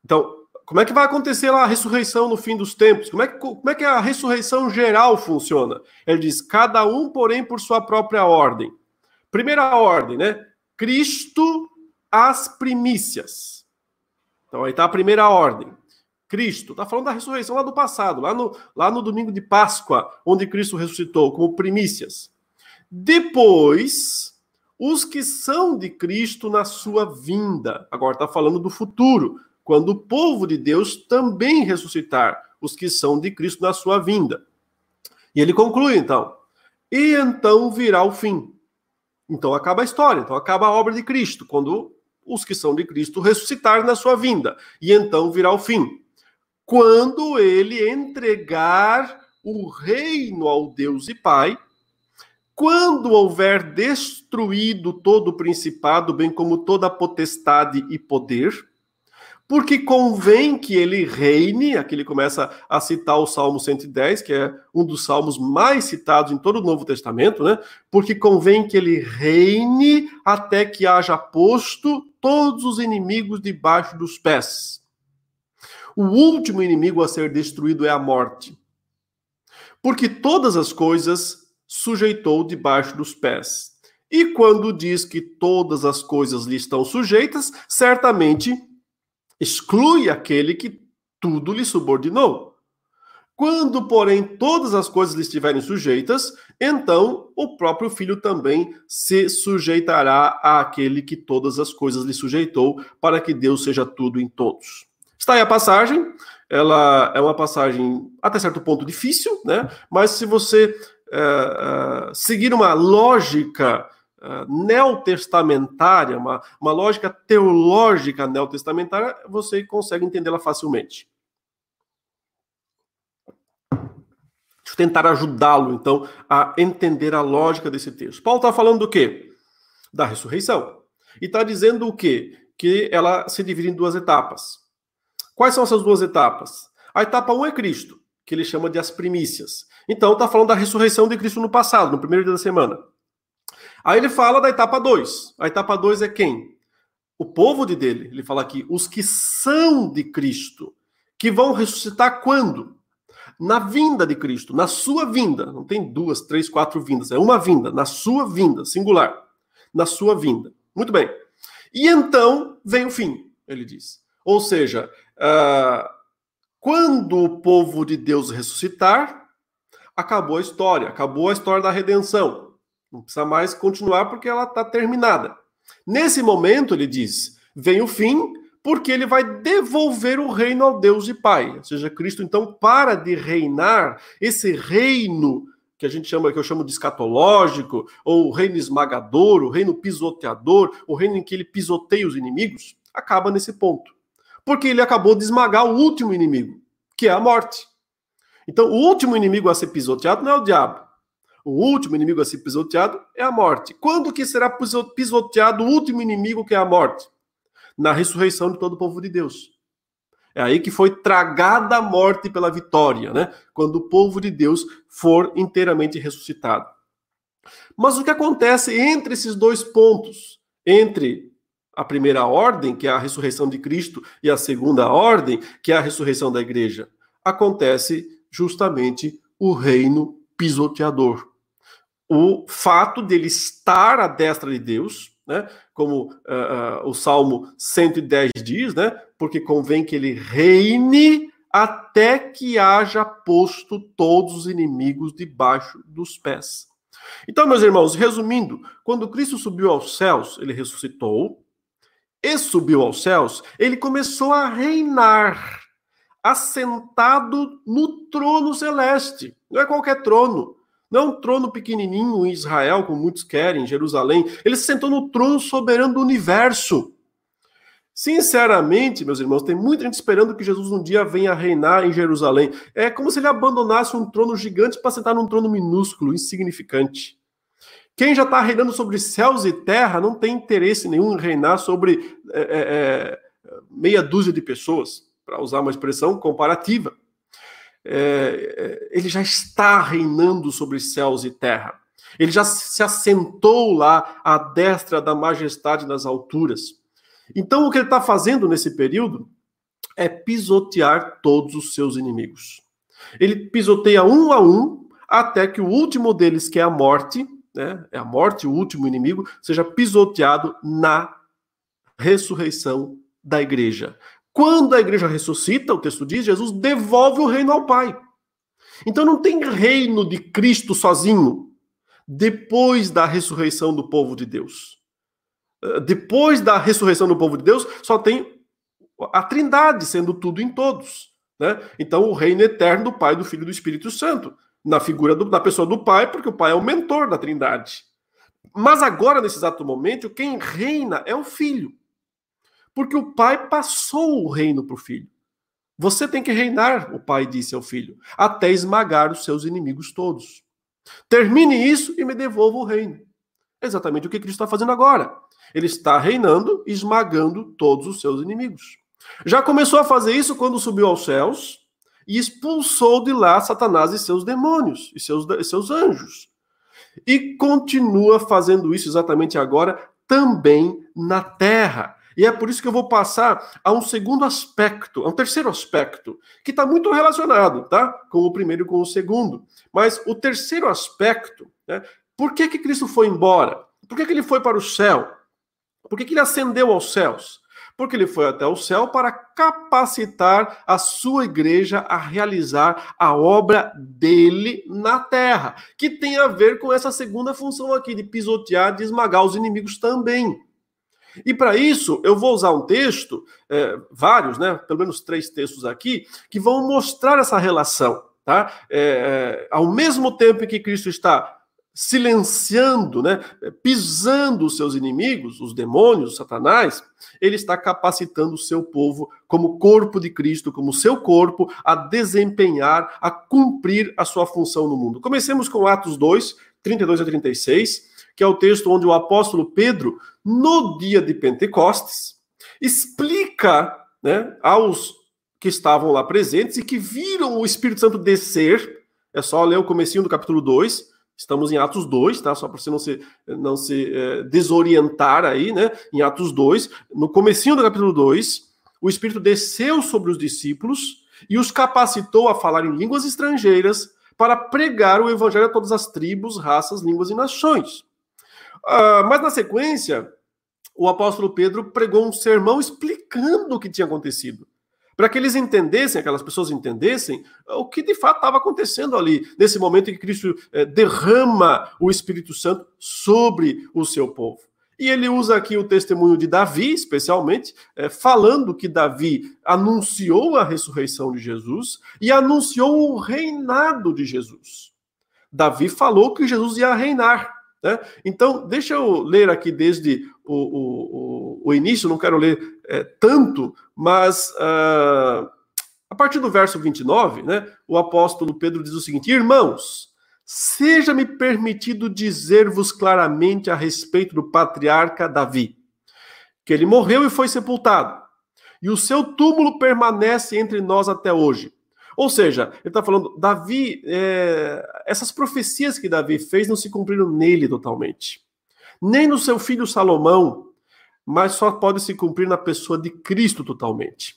Então, como é que vai acontecer lá a ressurreição no fim dos tempos? Como é que a ressurreição geral funciona? Ele diz: cada um, porém, por sua própria ordem. Primeira ordem, né? Cristo, as primícias. Então aí está a primeira ordem. Cristo. Está falando da ressurreição lá do passado, lá no domingo de Páscoa, onde Cristo ressuscitou, como primícias. Depois, os que são de Cristo na sua vinda. Agora está falando do futuro, quando o povo de Deus também ressuscitar, os que são de Cristo na sua vinda. E ele conclui, então. E então virá o fim. Então acaba a história, então acaba a obra de Cristo, quando os que são de Cristo ressuscitarem na sua vinda. E então virá o fim. Quando ele entregar o reino ao Deus e Pai, quando houver destruído todo o principado, bem como toda a potestade e poder, porque convém que ele reine. Aqui ele começa a citar o Salmo 110, que é um dos salmos mais citados em todo o Novo Testamento, né? Porque convém que ele reine até que haja posto todos os inimigos debaixo dos pés. O último inimigo a ser destruído é a morte, porque todas as coisas sujeitou debaixo dos pés. E quando diz que todas as coisas lhe estão sujeitas, certamente exclui aquele que tudo lhe subordinou. Quando, porém, todas as coisas lhe estiverem sujeitas, então o próprio Filho também se sujeitará àquele que todas as coisas lhe sujeitou, para que Deus seja tudo em todos. Está aí a passagem. Ela é uma passagem até certo ponto difícil, né? Mas se você seguir uma lógica neotestamentária, uma lógica teológica neotestamentária, você consegue entendê-la facilmente. Deixa eu tentar ajudá-lo, então, a entender a lógica desse texto. Paulo está falando do quê? Da ressurreição. E está dizendo o quê? Que ela se divide em duas etapas. Quais são essas duas etapas? A etapa 1 é Cristo, que ele chama de as primícias. Então, está falando da ressurreição de Cristo no passado, no primeiro dia da semana. Aí ele fala da etapa 2. A etapa 2 é quem? O povo dele. Ele fala aqui, os que são de Cristo, que vão ressuscitar quando? Na vinda de Cristo, na sua vinda. Não tem duas, três, quatro vindas. É uma vinda, na sua vinda, singular. Na sua vinda. Muito bem. E então, vem o fim, ele diz. Ou seja, quando o povo de Deus ressuscitar, acabou a história da redenção. Não precisa mais continuar porque ela está terminada. Nesse momento, ele diz, vem o fim, porque ele vai devolver o reino ao Deus e Pai. Ou seja, Cristo, então, para de reinar. Esse reino que eu chamo de escatológico, ou o reino esmagador, o reino pisoteador, o reino em que ele pisoteia os inimigos, acaba nesse ponto. Porque ele acabou de esmagar o último inimigo, que é a morte. Então, o último inimigo a ser pisoteado não é o diabo. O último inimigo a ser pisoteado é a morte. Quando que será pisoteado o último inimigo, que é a morte? Na ressurreição de todo o povo de Deus. É aí que foi tragada a morte pela vitória, né? Quando o povo de Deus for inteiramente ressuscitado. Mas o que acontece entre esses dois pontos? Entre a primeira ordem, que é a ressurreição de Cristo, e a segunda ordem, que é a ressurreição da igreja, acontece justamente o reino pisoteador. O fato dele estar à destra de Deus, né, como o Salmo 110 diz, né, porque convém que ele reine até que haja posto todos os inimigos debaixo dos pés. Então, meus irmãos, resumindo, quando Cristo subiu aos céus, ele ressuscitou, e subiu aos céus, ele começou a reinar, assentado no trono celeste. Não é qualquer trono. Não é um trono pequenininho em Israel, como muitos querem, em Jerusalém. Ele se sentou no trono soberano do universo. Sinceramente, meus irmãos, tem muita gente esperando que Jesus um dia venha reinar em Jerusalém. É como se ele abandonasse um trono gigante para sentar num trono minúsculo, insignificante. Quem já está reinando sobre céus e terra não tem interesse nenhum em reinar sobre meia dúzia de pessoas, para usar uma expressão comparativa. Ele já está reinando sobre céus e terra. Ele já se assentou lá à destra da majestade nas alturas. Então, o que ele está fazendo nesse período é pisotear todos os seus inimigos. Ele pisoteia um a um, até que o último deles, que é a morte, é a morte, o último inimigo, seja pisoteado na ressurreição da igreja. Quando a igreja ressuscita, o texto diz, Jesus devolve o reino ao Pai. Então não tem reino de Cristo sozinho, depois da ressurreição do povo de Deus. Depois da ressurreição do povo de Deus, só tem a Trindade sendo tudo em todos. né? Então, o reino eterno do Pai, do Filho e do Espírito Santo, na figura da pessoa do Pai, porque o Pai é o mentor da Trindade. Mas agora, nesse exato momento, quem reina é o Filho. Porque o Pai passou o reino para o Filho. Você tem que reinar, o Pai disse ao Filho, até esmagar os seus inimigos todos. Termine isso e me devolva o reino. É exatamente o que Cristo está fazendo agora. Ele está reinando, esmagando todos os seus inimigos. Já começou a fazer isso quando subiu aos céus e expulsou de lá Satanás e seus demônios, e seus anjos. E continua fazendo isso exatamente agora, também na terra. E é por isso que eu vou passar a um segundo aspecto, a um terceiro aspecto, que está muito relacionado, tá? Com o primeiro e com o segundo. Mas o terceiro aspecto, né? Por que que Cristo foi embora? Por que que ele foi para o céu? Por que que ele ascendeu aos céus? Porque ele foi até o céu para capacitar a sua igreja a realizar a obra dele na terra, que tem a ver com essa segunda função aqui, de pisotear, de esmagar os inimigos também. E para isso, eu vou usar um texto, vários, né, pelo menos 3 textos aqui, que vão mostrar essa relação. Tá? Ao mesmo tempo que Cristo está silenciando, né, pisando os seus inimigos, os demônios, Satanás, ele está capacitando o seu povo como corpo de Cristo, como seu corpo, a desempenhar, a cumprir a sua função no mundo. Comecemos com Atos 2, 32 a 36, que é o texto onde o apóstolo Pedro, no dia de Pentecostes, explica, né, aos que estavam lá presentes e que viram o Espírito Santo descer, é só ler o comecinho do capítulo 2, estamos em Atos 2, tá? Só para você não se desorientar aí, né? Em Atos 2, no comecinho do capítulo 2, o Espírito desceu sobre os discípulos e os capacitou a falar em línguas estrangeiras para pregar o evangelho a todas as tribos, raças, línguas e nações. Mas na sequência, o apóstolo Pedro pregou um sermão explicando o que tinha acontecido, para que eles entendessem, aquelas pessoas entendessem, o que de fato estava acontecendo ali, nesse momento em que Cristo derrama o Espírito Santo sobre o seu povo. E ele usa aqui o testemunho de Davi, especialmente, falando que Davi anunciou a ressurreição de Jesus e anunciou o reinado de Jesus. Davi falou que Jesus ia reinar, né? Então, deixa eu ler aqui desde o início, não quero ler tanto, mas a partir do verso 29, né, o apóstolo Pedro diz o seguinte: irmãos, seja-me permitido dizer-vos claramente a respeito do patriarca Davi, que ele morreu e foi sepultado, e o seu túmulo permanece entre nós até hoje. Ou seja, ele está falando, Davi, essas profecias que Davi fez não se cumpriram nele totalmente. Nem no seu filho Salomão, mas só pode se cumprir na pessoa de Cristo totalmente.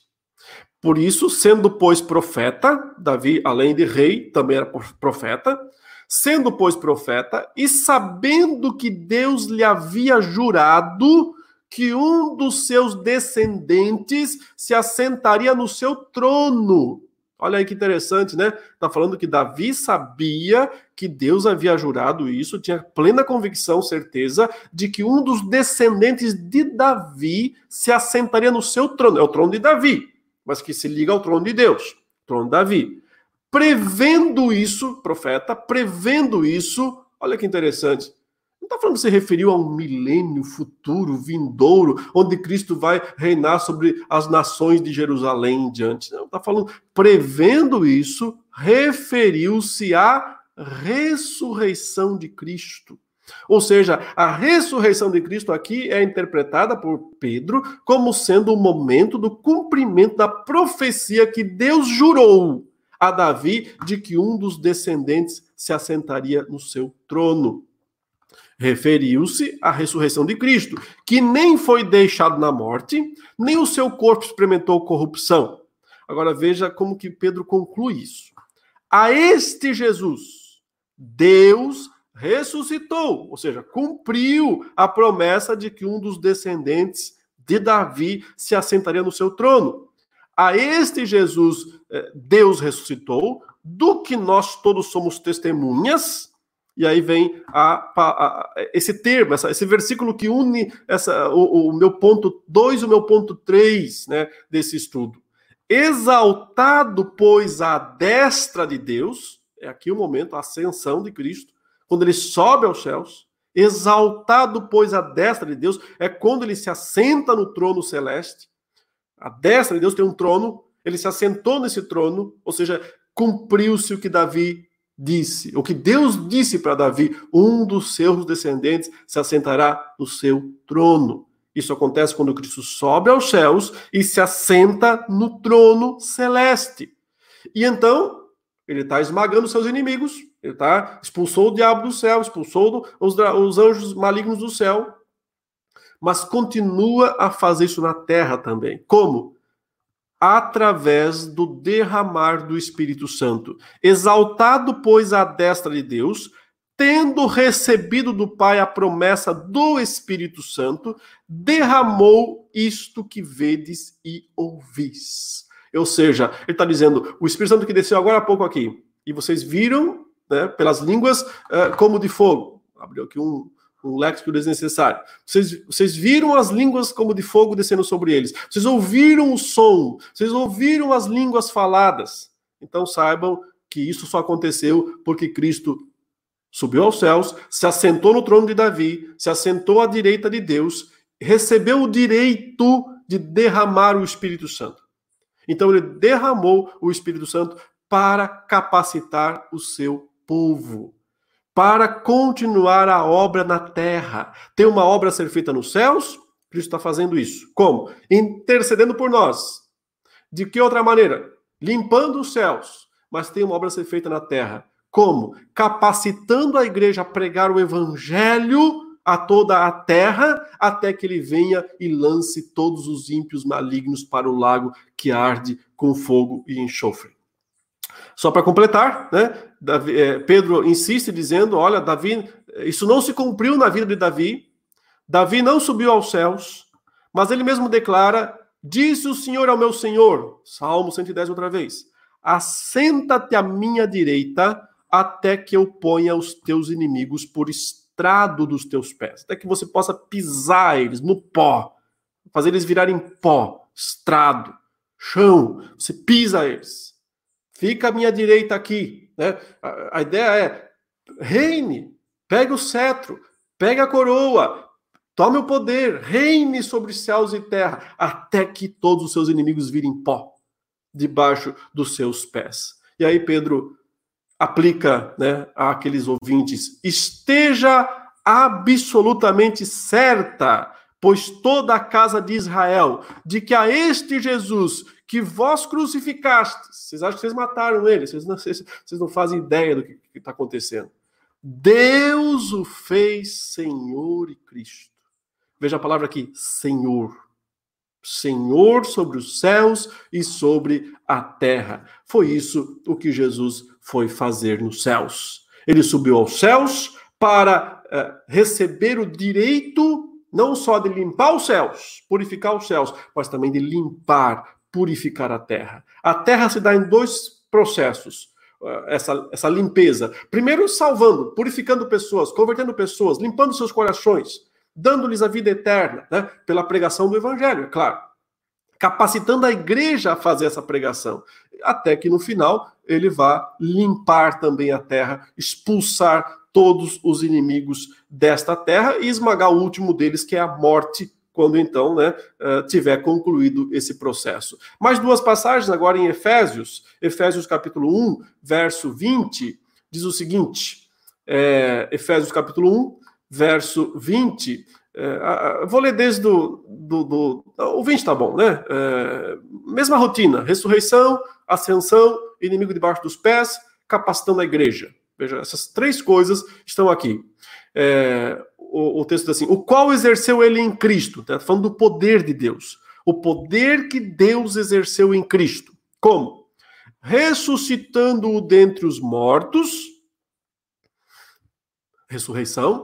Por isso, sendo, pois, profeta, Davi, além de rei, também era profeta, sendo, pois, profeta, e sabendo que Deus lhe havia jurado que um dos seus descendentes se assentaria no seu trono. Olha aí que interessante, né? Está falando que Davi sabia que Deus havia jurado isso, tinha plena convicção, certeza, de que um dos descendentes de Davi se assentaria no seu trono. É o trono de Davi, mas que se liga ao trono de Deus, trono de Davi. Prevendo isso, profeta, prevendo isso, olha que interessante. Não está falando que se referiu a um milênio futuro, vindouro, onde Cristo vai reinar sobre as nações de Jerusalém em diante. Não, está falando, prevendo isso, referiu-se à ressurreição de Cristo. Ou seja, a ressurreição de Cristo aqui é interpretada por Pedro como sendo o momento do cumprimento da profecia que Deus jurou a Davi de que um dos descendentes se assentaria no seu trono. Referiu-se à ressurreição de Cristo, que nem foi deixado na morte, nem o seu corpo experimentou corrupção. Agora veja como que Pedro conclui isso. A este Jesus, Deus ressuscitou, ou seja, cumpriu a promessa de que um dos descendentes de Davi se assentaria no seu trono. A este Jesus, Deus ressuscitou, do que nós todos somos testemunhas. E aí vem esse termo, esse versículo que une o meu ponto 2 e o meu ponto 3, né, desse estudo. Exaltado, pois, à destra de Deus, é aqui o momento, a ascensão de Cristo, quando ele sobe aos céus, exaltado, pois, à destra de Deus, é quando ele se assenta no trono celeste. A destra de Deus tem um trono, ele se assentou nesse trono, ou seja, cumpriu-se o que Davi disse, o que Deus disse para Davi, um dos seus descendentes se assentará no seu trono. Isso acontece quando Cristo sobe aos céus e se assenta no trono celeste. E então, ele está esmagando seus inimigos, ele tá, expulsou o diabo do céu, expulsou os anjos malignos do céu, mas continua a fazer isso na terra também. Como? Através do derramar do Espírito Santo. Exaltado, pois, à destra de Deus, tendo recebido do Pai a promessa do Espírito Santo, derramou isto que vedes e ouvis. Ou seja, ele está dizendo, o Espírito Santo que desceu agora há pouco aqui, e vocês viram, né, pelas línguas como de fogo. Abriu aqui um léxico desnecessário. Vocês viram as línguas como de fogo descendo sobre eles. Vocês ouviram o som. Vocês ouviram as línguas faladas. Então saibam que isso só aconteceu porque Cristo subiu aos céus, se assentou no trono de Davi, se assentou à direita de Deus, recebeu o direito de derramar o Espírito Santo. Então ele derramou o Espírito Santo para capacitar o seu povo, para continuar a obra na terra. Tem uma obra a ser feita nos céus? Cristo está fazendo isso. Como? Intercedendo por nós. De que outra maneira? Limpando os céus. Mas tem uma obra a ser feita na terra. Como? Capacitando a igreja a pregar o evangelho a toda a terra, até que ele venha e lance todos os ímpios malignos para o lago que arde com fogo e enxofre. Só para completar, né? Pedro insiste dizendo, olha, Davi, isso não se cumpriu na vida de Davi, Davi não subiu aos céus, mas ele mesmo declara, disse o Senhor ao meu Senhor, Salmo 110 outra vez, assenta-te à minha direita, até que eu ponha os teus inimigos por estrado dos teus pés, até que você possa pisar eles no pó, fazer eles virarem pó, estrado, chão, você pisa eles, fica à minha direita aqui, né? A ideia é, reine, pega o cetro, pega a coroa, tome o poder, reine sobre céus e terra, até que todos os seus inimigos virem pó, debaixo dos seus pés. E aí Pedro aplica, né, àqueles ouvintes, esteja absolutamente certa, pois toda a casa de Israel, de que a este Jesus que vós crucificastes, vocês acham que vocês mataram ele, vocês não fazem ideia do que está acontecendo, Deus o fez Senhor e Cristo. Veja a palavra aqui, Senhor. Senhor sobre os céus e sobre a terra. Foi isso o que Jesus foi fazer nos céus. Ele subiu aos céus para receber o direito não só de limpar os céus, purificar os céus, mas também de limpar, purificar a terra. A terra se dá em dois processos, essa limpeza. Primeiro, salvando, purificando pessoas, convertendo pessoas, limpando seus corações, dando-lhes a vida eterna, né? Pela pregação do evangelho, é claro. Capacitando a igreja a fazer essa pregação. Até que no final ele vá limpar também a terra, expulsar todos os inimigos desta terra e esmagar o último deles, que é a morte, quando então, né, tiver concluído esse processo. Mais duas passagens agora em Efésios. Efésios capítulo 1, verso 20, diz o seguinte. Efésios capítulo 1, verso 20, vou ler desde o 20, tá bom, né? Mesma rotina, ressurreição, ascensão, inimigo debaixo dos pés, capacitando a igreja. Veja, essas três coisas estão aqui. O texto diz assim, o qual exerceu ele em Cristo, tá falando do poder de Deus, o poder que Deus exerceu em Cristo. Como? Ressuscitando-o dentre os mortos, ressurreição,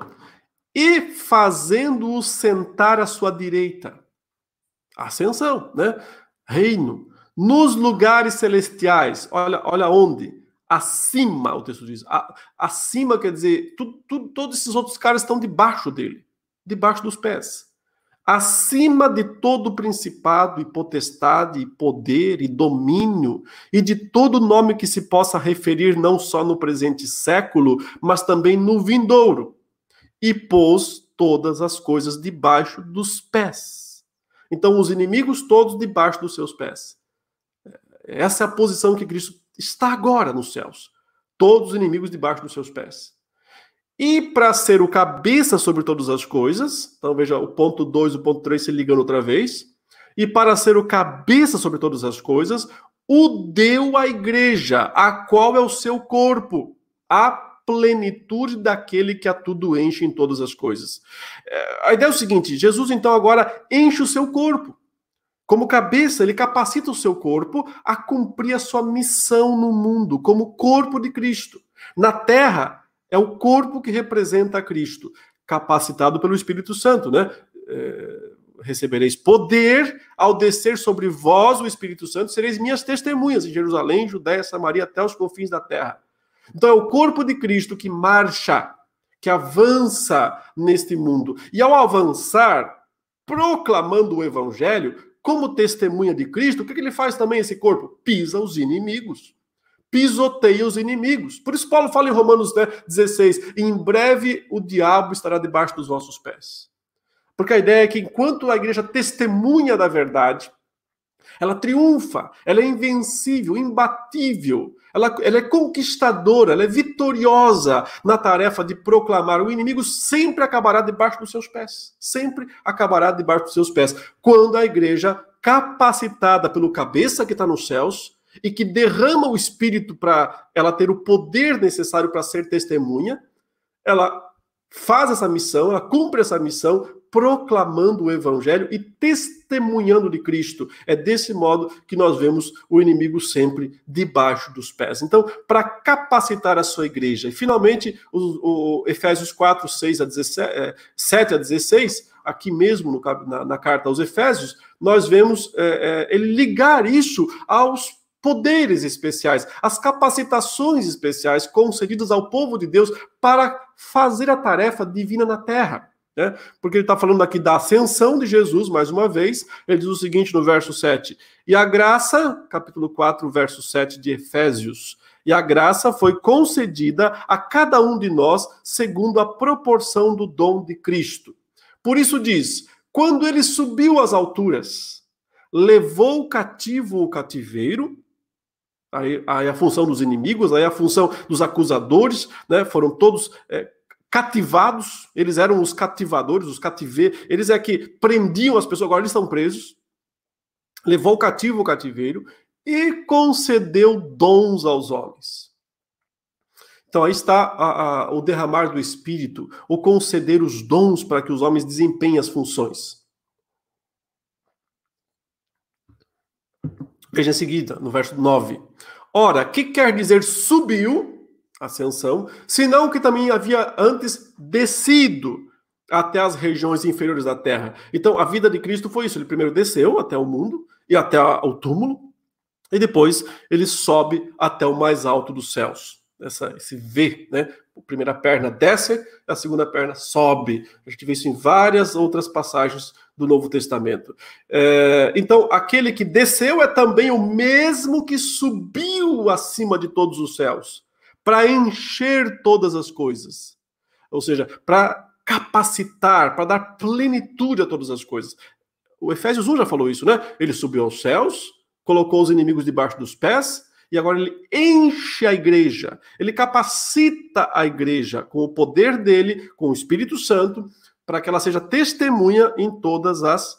e fazendo-o sentar à sua direita. Ascensão, né? Reino. Nos lugares celestiais. Olha onde? Acima, o texto diz. Acima quer dizer, todos esses outros caras estão debaixo dele. Debaixo dos pés. acima de todo principado e potestade e poder e domínio e de todo nome que se possa referir não só no presente século, mas também no vindouro, e pôs todas as coisas debaixo dos pés. Então, os inimigos todos debaixo dos seus pés. Essa é a posição que Cristo está agora nos céus. Todos os inimigos debaixo dos seus pés. E para ser o cabeça sobre todas as coisas, então veja, o ponto 2 e o ponto 3 se ligam outra vez, e para ser o cabeça sobre todas as coisas, o deu à igreja, a qual é o seu corpo, a plenitude daquele que a tudo enche em todas as coisas. A ideia é o seguinte, Jesus então agora enche o seu corpo. Como cabeça, ele capacita o seu corpo a cumprir a sua missão no mundo, como corpo de Cristo. Na terra, é o corpo que representa Cristo, capacitado pelo Espírito Santo, né? Recebereis poder ao descer sobre vós o Espírito Santo, sereis minhas testemunhas em Jerusalém, Judéia, Samaria, até os confins da terra. Então é o corpo de Cristo que marcha, que avança neste mundo. E ao avançar, proclamando o Evangelho, como testemunha de Cristo, o que ele faz também, esse corpo? Pisa os inimigos. Pisoteia os inimigos. Por isso Paulo fala em Romanos 16, em breve o diabo estará debaixo dos vossos pés. Porque a ideia é que enquanto a igreja testemunha da verdade, ela triunfa, ela é invencível, imbatível, ela é conquistadora, ela é vitoriosa na tarefa de proclamar. O inimigo sempre acabará debaixo dos seus pés. Sempre acabará debaixo dos seus pés. Quando a igreja, capacitada pelo cabeça que está nos céus e que derrama o Espírito para ela ter o poder necessário para ser testemunha, ela faz essa missão, ela cumpre essa missão, proclamando o Evangelho e testemunhando de Cristo. É desse modo que nós vemos o inimigo sempre debaixo dos pés. Então, para capacitar a sua igreja, e finalmente, o Efésios 4, 6 a 17, 7 a 16, aqui mesmo na carta aos Efésios, nós vemos ele ligar isso aos poderes especiais, as capacitações especiais concedidas ao povo de Deus para fazer a tarefa divina na terra. Né? Porque ele está falando aqui da ascensão de Jesus, mais uma vez, ele diz o seguinte no verso 7, e a graça, capítulo 4, verso 7 de Efésios, e a graça foi concedida a cada um de nós segundo a proporção do dom de Cristo. Por isso diz, quando ele subiu às alturas, levou cativo o cativeiro. Aí a função dos inimigos, aí a função dos acusadores, né? Foram todos cativados, eles eram os cativadores, os cativeiros, eles é que prendiam as pessoas, agora eles estão presos. Levou cativo o cativeiro e concedeu dons aos homens. Então aí está o derramar do Espírito, o conceder os dons para que os homens desempenhem as funções. Veja em seguida, no verso 9. Ora, que quer dizer subiu, ascensão, senão que também havia antes descido até as regiões inferiores da terra. Então, a vida de Cristo foi isso. Ele primeiro desceu até o mundo e até o túmulo, e depois ele sobe até o mais alto dos céus. Esse V, né? A primeira perna desce, a segunda perna sobe. A gente vê isso em várias outras passagens do Novo Testamento. Então, aquele que desceu é também o mesmo que subiu acima de todos os céus, para encher todas as coisas. Ou seja, para capacitar, para dar plenitude a todas as coisas. O Efésios 1 já falou isso, né? Ele subiu aos céus, colocou os inimigos debaixo dos pés, e agora ele enche a igreja, ele capacita a igreja com o poder dele, com o Espírito Santo, para que ela seja testemunha em todas as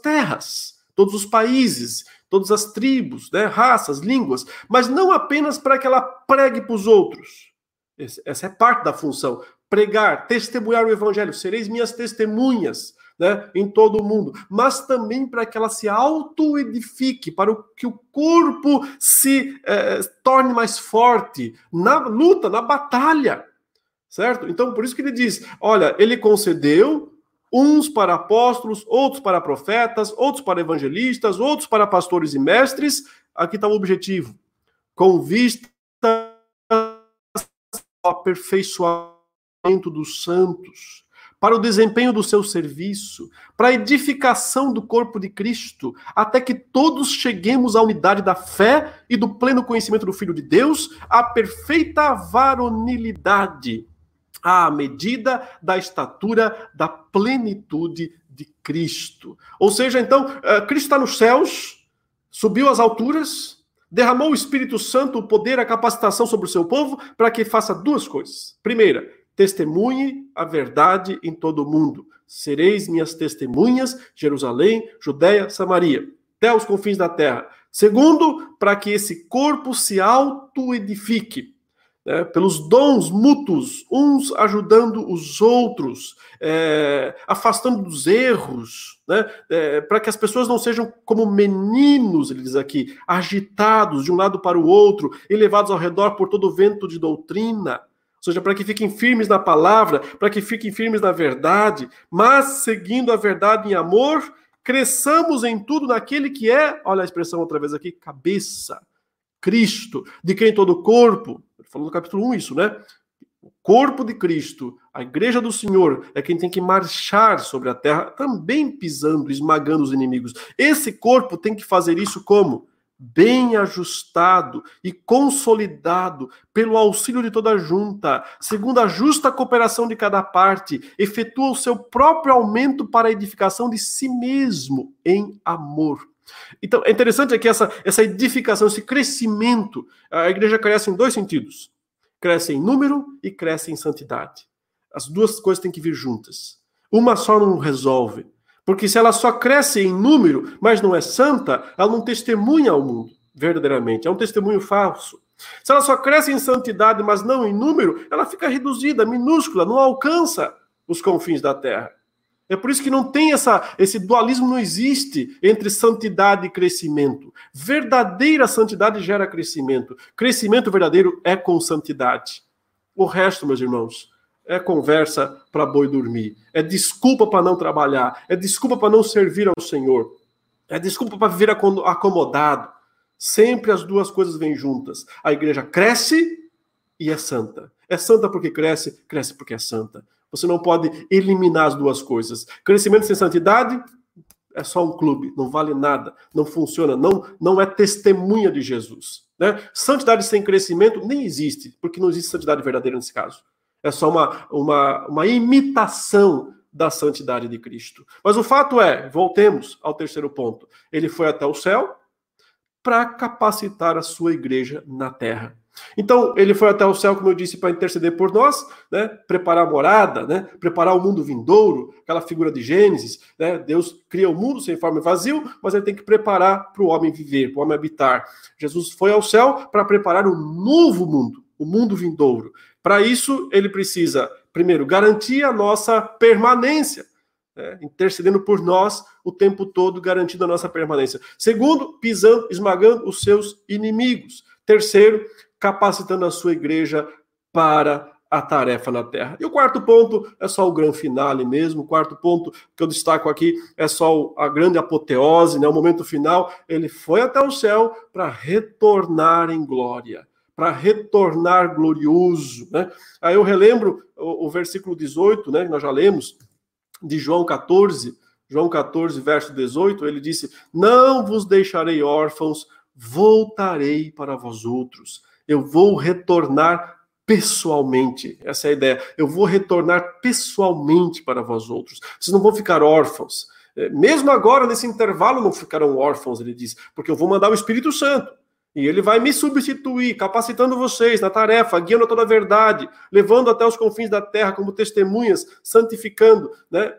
terras, todos os países, todas as tribos, né, raças, línguas, mas não apenas para que ela pregue para os outros. Essa é parte da função, pregar, testemunhar o Evangelho, sereis minhas testemunhas, né, em todo o mundo, mas também para que ela se autoedifique, para que o corpo se torne mais forte na luta, na batalha, certo? Então, por isso que ele diz, olha, ele concedeu uns para apóstolos, outros para profetas, outros para evangelistas, outros para pastores e mestres, aqui está o objetivo, com vista ao aperfeiçoamento dos santos, para o desempenho do seu serviço, para a edificação do corpo de Cristo, até que todos cheguemos à unidade da fé e do pleno conhecimento do Filho de Deus, à perfeita varonilidade, à medida da estatura da plenitude de Cristo. Ou seja, então, Cristo está nos céus, subiu às alturas, derramou o Espírito Santo, o poder, a capacitação sobre o seu povo, para que faça duas coisas. Primeira, testemunhe a verdade em todo o mundo. Sereis minhas testemunhas, Jerusalém, Judéia, Samaria, até os confins da terra. Segundo, para que esse corpo se autoedifique, né, pelos dons mútuos, uns ajudando os outros, afastando dos erros, né, para que as pessoas não sejam como meninos, ele diz aqui, agitados de um lado para o outro e levados ao redor por todo o vento de doutrina, ou seja, para que fiquem firmes na palavra, para que fiquem firmes na verdade, mas seguindo a verdade em amor, cresçamos em tudo naquele que é, olha a expressão outra vez aqui, cabeça, Cristo, de quem todo o corpo, falou no capítulo 1 isso, né? O corpo de Cristo, a igreja do Senhor, é quem tem que marchar sobre a terra, também pisando, esmagando os inimigos. Esse corpo tem que fazer isso como? Bem ajustado e consolidado pelo auxílio de toda a junta, segundo a justa cooperação de cada parte, efetua o seu próprio aumento para a edificação de si mesmo em amor. Então, é interessante aqui essa edificação, esse crescimento. A igreja cresce em dois sentidos. Cresce em número e cresce em santidade. As duas coisas têm que vir juntas. Uma só não resolve. Porque se ela só cresce em número, mas não é santa, ela não testemunha ao mundo, verdadeiramente. É um testemunho falso. Se ela só cresce em santidade, mas não em número, ela fica reduzida, minúscula, não alcança os confins da terra. É por isso que não tem esse dualismo, não existe entre santidade e crescimento. Verdadeira santidade gera crescimento. Crescimento verdadeiro é com santidade. O resto, meus irmãos, é conversa para boi dormir. É desculpa para não trabalhar. É desculpa para não servir ao Senhor. É desculpa para viver acomodado. Sempre as duas coisas vêm juntas. A igreja cresce e é santa. É santa porque cresce, cresce porque é santa. Você não pode eliminar as duas coisas. Crescimento sem santidade é só um clube, não vale nada, não funciona, não é testemunha de Jesus, né? Santidade sem crescimento nem existe, porque não existe santidade verdadeira nesse caso. É só uma imitação da santidade de Cristo. Mas o fato é, voltemos ao terceiro ponto, ele foi até o céu para capacitar a sua igreja na terra. Então, ele foi até o céu, como eu disse, para interceder por nós, né? Preparar a morada, né? Preparar o mundo vindouro, aquela figura de Gênesis, né? Deus cria o mundo sem forma e vazio, mas ele tem que preparar para o homem viver, para o homem habitar. Jesus foi ao céu para preparar o novo mundo, o mundo vindouro. Para isso, ele precisa, primeiro, garantir a nossa permanência, né? Intercedendo por nós o tempo todo, garantindo a nossa permanência. Segundo, pisando, esmagando os seus inimigos. Terceiro, capacitando a sua igreja para a tarefa na terra. E o quarto ponto é só o grande finale mesmo. O quarto ponto que eu destaco aqui é só a grande apoteose, né? O momento final, ele foi até o céu para retornar em glória, para retornar glorioso, né? Aí eu relembro o versículo 18, né, que nós já lemos, de João 14, João 14, verso 18, ele disse, não vos deixarei órfãos, voltarei para vós outros. Eu vou retornar pessoalmente. Essa é a ideia. Eu vou retornar pessoalmente para vós outros. Vocês não vão ficar órfãos. Mesmo agora, nesse intervalo, não ficarão órfãos, ele diz. Porque eu vou mandar o Espírito Santo. E ele vai me substituir, capacitando vocês na tarefa, guiando a toda a verdade, levando até os confins da terra como testemunhas, santificando, né?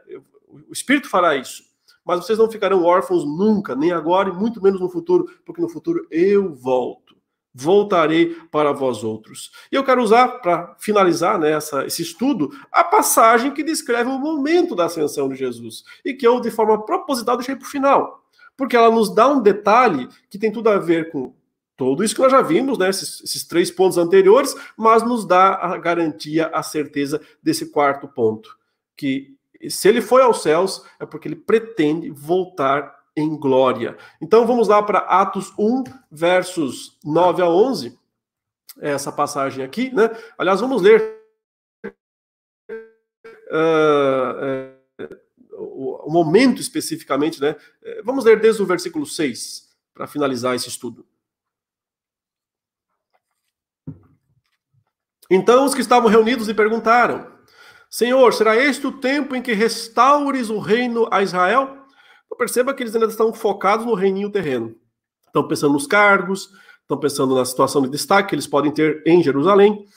O Espírito fará isso. Mas vocês não ficarão órfãos nunca, nem agora e muito menos no futuro. Porque no futuro eu volto. Voltarei para vós outros. E eu quero usar, para finalizar, né, esse estudo, a passagem que descreve o momento da ascensão de Jesus. E que eu, de forma proposital, deixei para o final. Porque ela nos dá um detalhe que tem tudo a ver com tudo isso que nós já vimos, né, esses três pontos anteriores, mas nos dá a garantia, a certeza desse quarto ponto. Que se ele foi aos céus, é porque ele pretende voltar em glória. Então vamos lá para Atos 1, versos 9 a 11. Essa passagem aqui, né? Aliás, vamos ler o momento especificamente, né? Vamos ler desde o versículo 6, para finalizar esse estudo. Então os que estavam reunidos lhe perguntaram: Senhor, será este o tempo em que restaures o reino a Israel? Então, perceba que eles ainda estão focados no reininho terreno. Estão pensando nos cargos, estão pensando na situação de destaque que eles podem ter em Jerusalém.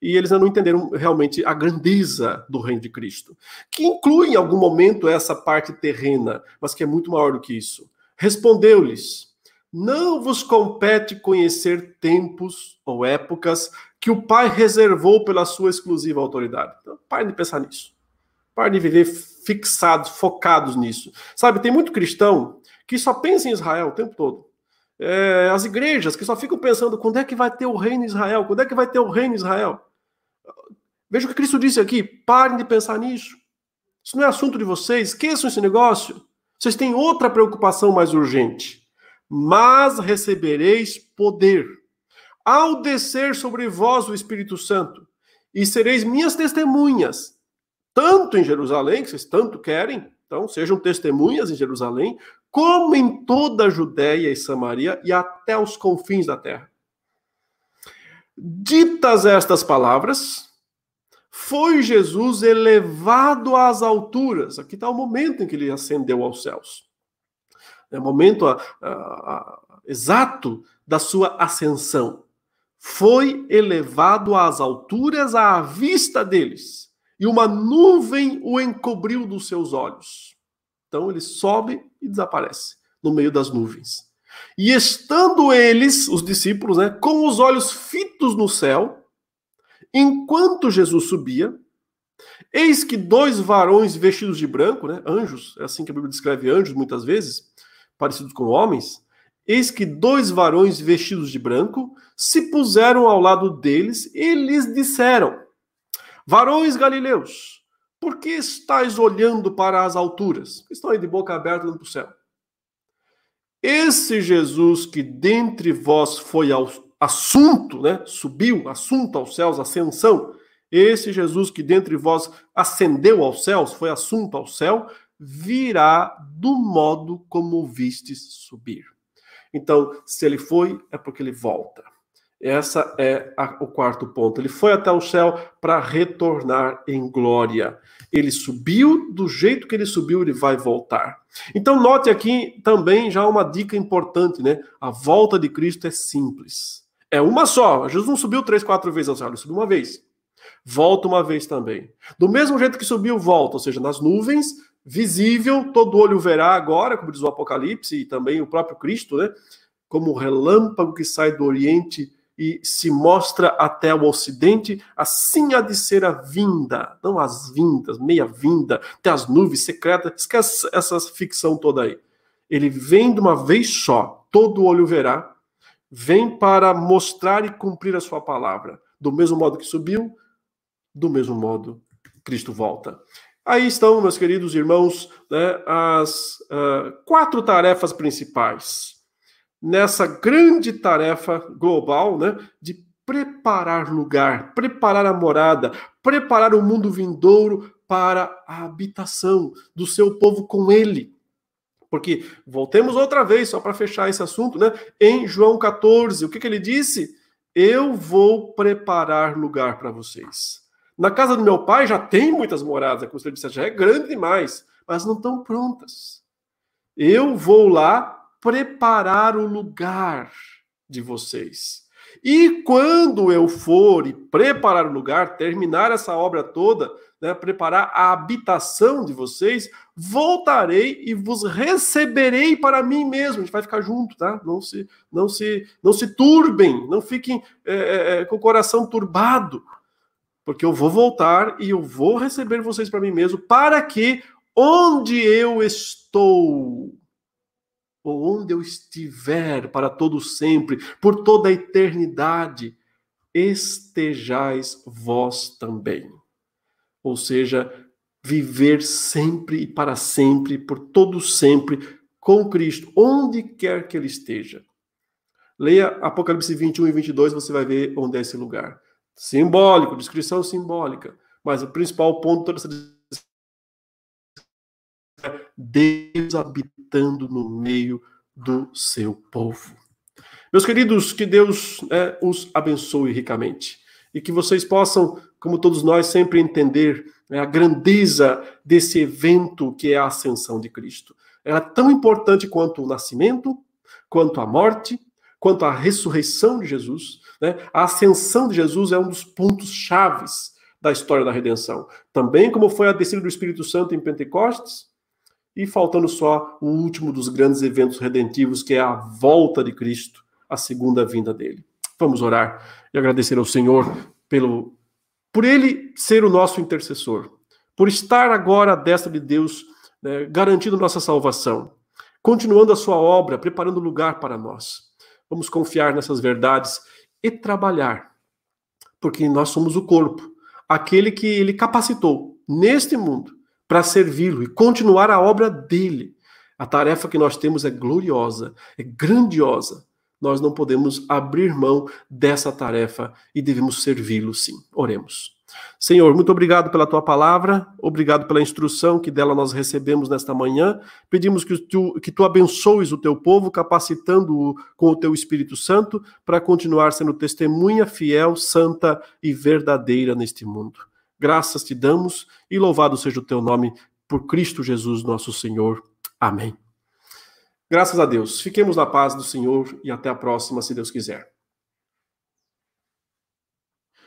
E eles ainda não entenderam realmente a grandeza do reino de Cristo, que inclui em algum momento essa parte terrena, mas que é muito maior do que isso. Respondeu-lhes: não vos compete conhecer tempos ou épocas que o Pai reservou pela sua exclusiva autoridade. Então, pare de pensar nisso. Pare de viver fixados, focados nisso. Sabe, tem muito cristão que só pensa em Israel o tempo todo. As igrejas que só ficam pensando: quando é que vai ter o reino em Israel? Quando é que vai ter o reino em Israel? Veja o que Cristo disse aqui. Parem de pensar nisso. Isso não é assunto de vocês. Esqueçam esse negócio. Vocês têm outra preocupação mais urgente. Mas recebereis poder ao descer sobre vós o Espírito Santo, e sereis minhas testemunhas, tanto em Jerusalém, que vocês tanto querem, então sejam testemunhas em Jerusalém, como em toda a Judéia e Samaria e até os confins da terra. Ditas estas palavras, foi Jesus elevado às alturas. Aqui está o momento em que ele ascendeu aos céus. É o momento exato da sua ascensão. Foi elevado às alturas à vista deles, e uma nuvem o encobriu dos seus olhos. Então ele sobe e desaparece no meio das nuvens. E estando eles, os discípulos, né, com os olhos fitos no céu, enquanto Jesus subia, eis que dois varões vestidos de branco, né, anjos, é assim que a Bíblia descreve anjos muitas vezes, parecidos com homens, eis que dois varões vestidos de branco se puseram ao lado deles e lhes disseram: varões galileus, por que estáis olhando para as alturas? Estão aí de boca aberta olhando para o céu. Esse Jesus que dentre vós foi assunto, né? Subiu, assunto aos céus, ascensão. Esse Jesus que dentre vós ascendeu aos céus, foi assunto ao céu, virá do modo como o vistes subir. Então, se ele foi, é porque ele volta. Essa é o quarto ponto. Ele foi até o céu para retornar em glória. Ele subiu, do jeito que ele subiu, ele vai voltar. Então, note aqui também já uma dica importante, né? A volta de Cristo é simples. É uma só. Jesus não subiu 3, 4 vezes ao céu, ele subiu uma vez. Volta uma vez também. Do mesmo jeito que subiu, volta, ou seja, nas nuvens, visível, todo olho verá agora, como diz o Apocalipse, e também o próprio Cristo, né? Como o relâmpago que sai do Oriente e se mostra até o Ocidente, assim há de ser a vinda, não as vindas, meia vinda, até as nuvens secretas, esquece essa ficção toda aí. Ele vem de uma vez só, todo olho verá, vem para mostrar e cumprir a sua palavra. Do mesmo modo que subiu, do mesmo modo Cristo volta. Aí estão, meus queridos irmãos, né, as 4 tarefas principais nessa grande tarefa global, né, de preparar lugar, preparar a morada, preparar o mundo vindouro para a habitação do seu povo com ele. Porque, voltemos outra vez, só para fechar esse assunto, né, em João 14, o que ele disse? Eu vou preparar lugar para vocês. Na casa do meu pai já tem muitas moradas, a construção já é grande demais, mas não estão prontas. Eu vou lá preparar o lugar de vocês. E quando eu for e preparar o lugar, terminar essa obra toda, né, preparar a habitação de vocês, voltarei e vos receberei para mim mesmo. A gente vai ficar junto, tá? Não se turbem, não fiquem com o coração turbado, porque eu vou voltar e eu vou receber vocês para mim mesmo, para que onde eu estou, ou onde eu estiver para todo sempre, por toda a eternidade, estejais vós também. Ou seja, viver sempre e para sempre, por todo sempre, com Cristo, onde quer que ele esteja. Leia Apocalipse 21 e 22, você vai ver onde é esse lugar. Simbólico, descrição simbólica. Mas o principal ponto toda essa é Deus habitando no meio do seu povo. Meus queridos, que Deus os abençoe ricamente. E que vocês possam, como todos nós, sempre entender a grandeza desse evento que é a ascensão de Cristo. Ela é tão importante quanto o nascimento, quanto a morte, quanto a ressurreição de Jesus, né? A ascensão de Jesus é um dos pontos chaves da história da redenção. Também como foi a descida do Espírito Santo em Pentecostes, e faltando só o último dos grandes eventos redentivos, que é a volta de Cristo, a segunda vinda dele. Vamos orar e agradecer ao Senhor por ele ser o nosso intercessor, por estar agora à destra de Deus, né, garantindo nossa salvação, continuando a sua obra, preparando lugar para nós. Vamos confiar nessas verdades e trabalhar, porque nós somos o corpo, aquele que ele capacitou neste mundo para servi-lo e continuar a obra dele. A tarefa que nós temos é gloriosa, é grandiosa. Nós não podemos abrir mão dessa tarefa e devemos servi-lo sim. Oremos. Senhor, muito obrigado pela tua palavra, obrigado pela instrução que dela nós recebemos nesta manhã. Pedimos que tu abençoes o teu povo, capacitando-o com o teu Espírito Santo para continuar sendo testemunha fiel, santa e verdadeira neste mundo. Graças te damos e louvado seja o teu nome por Cristo Jesus nosso Senhor. Amém. Graças a Deus. Fiquemos na paz do Senhor e até a próxima, se Deus quiser.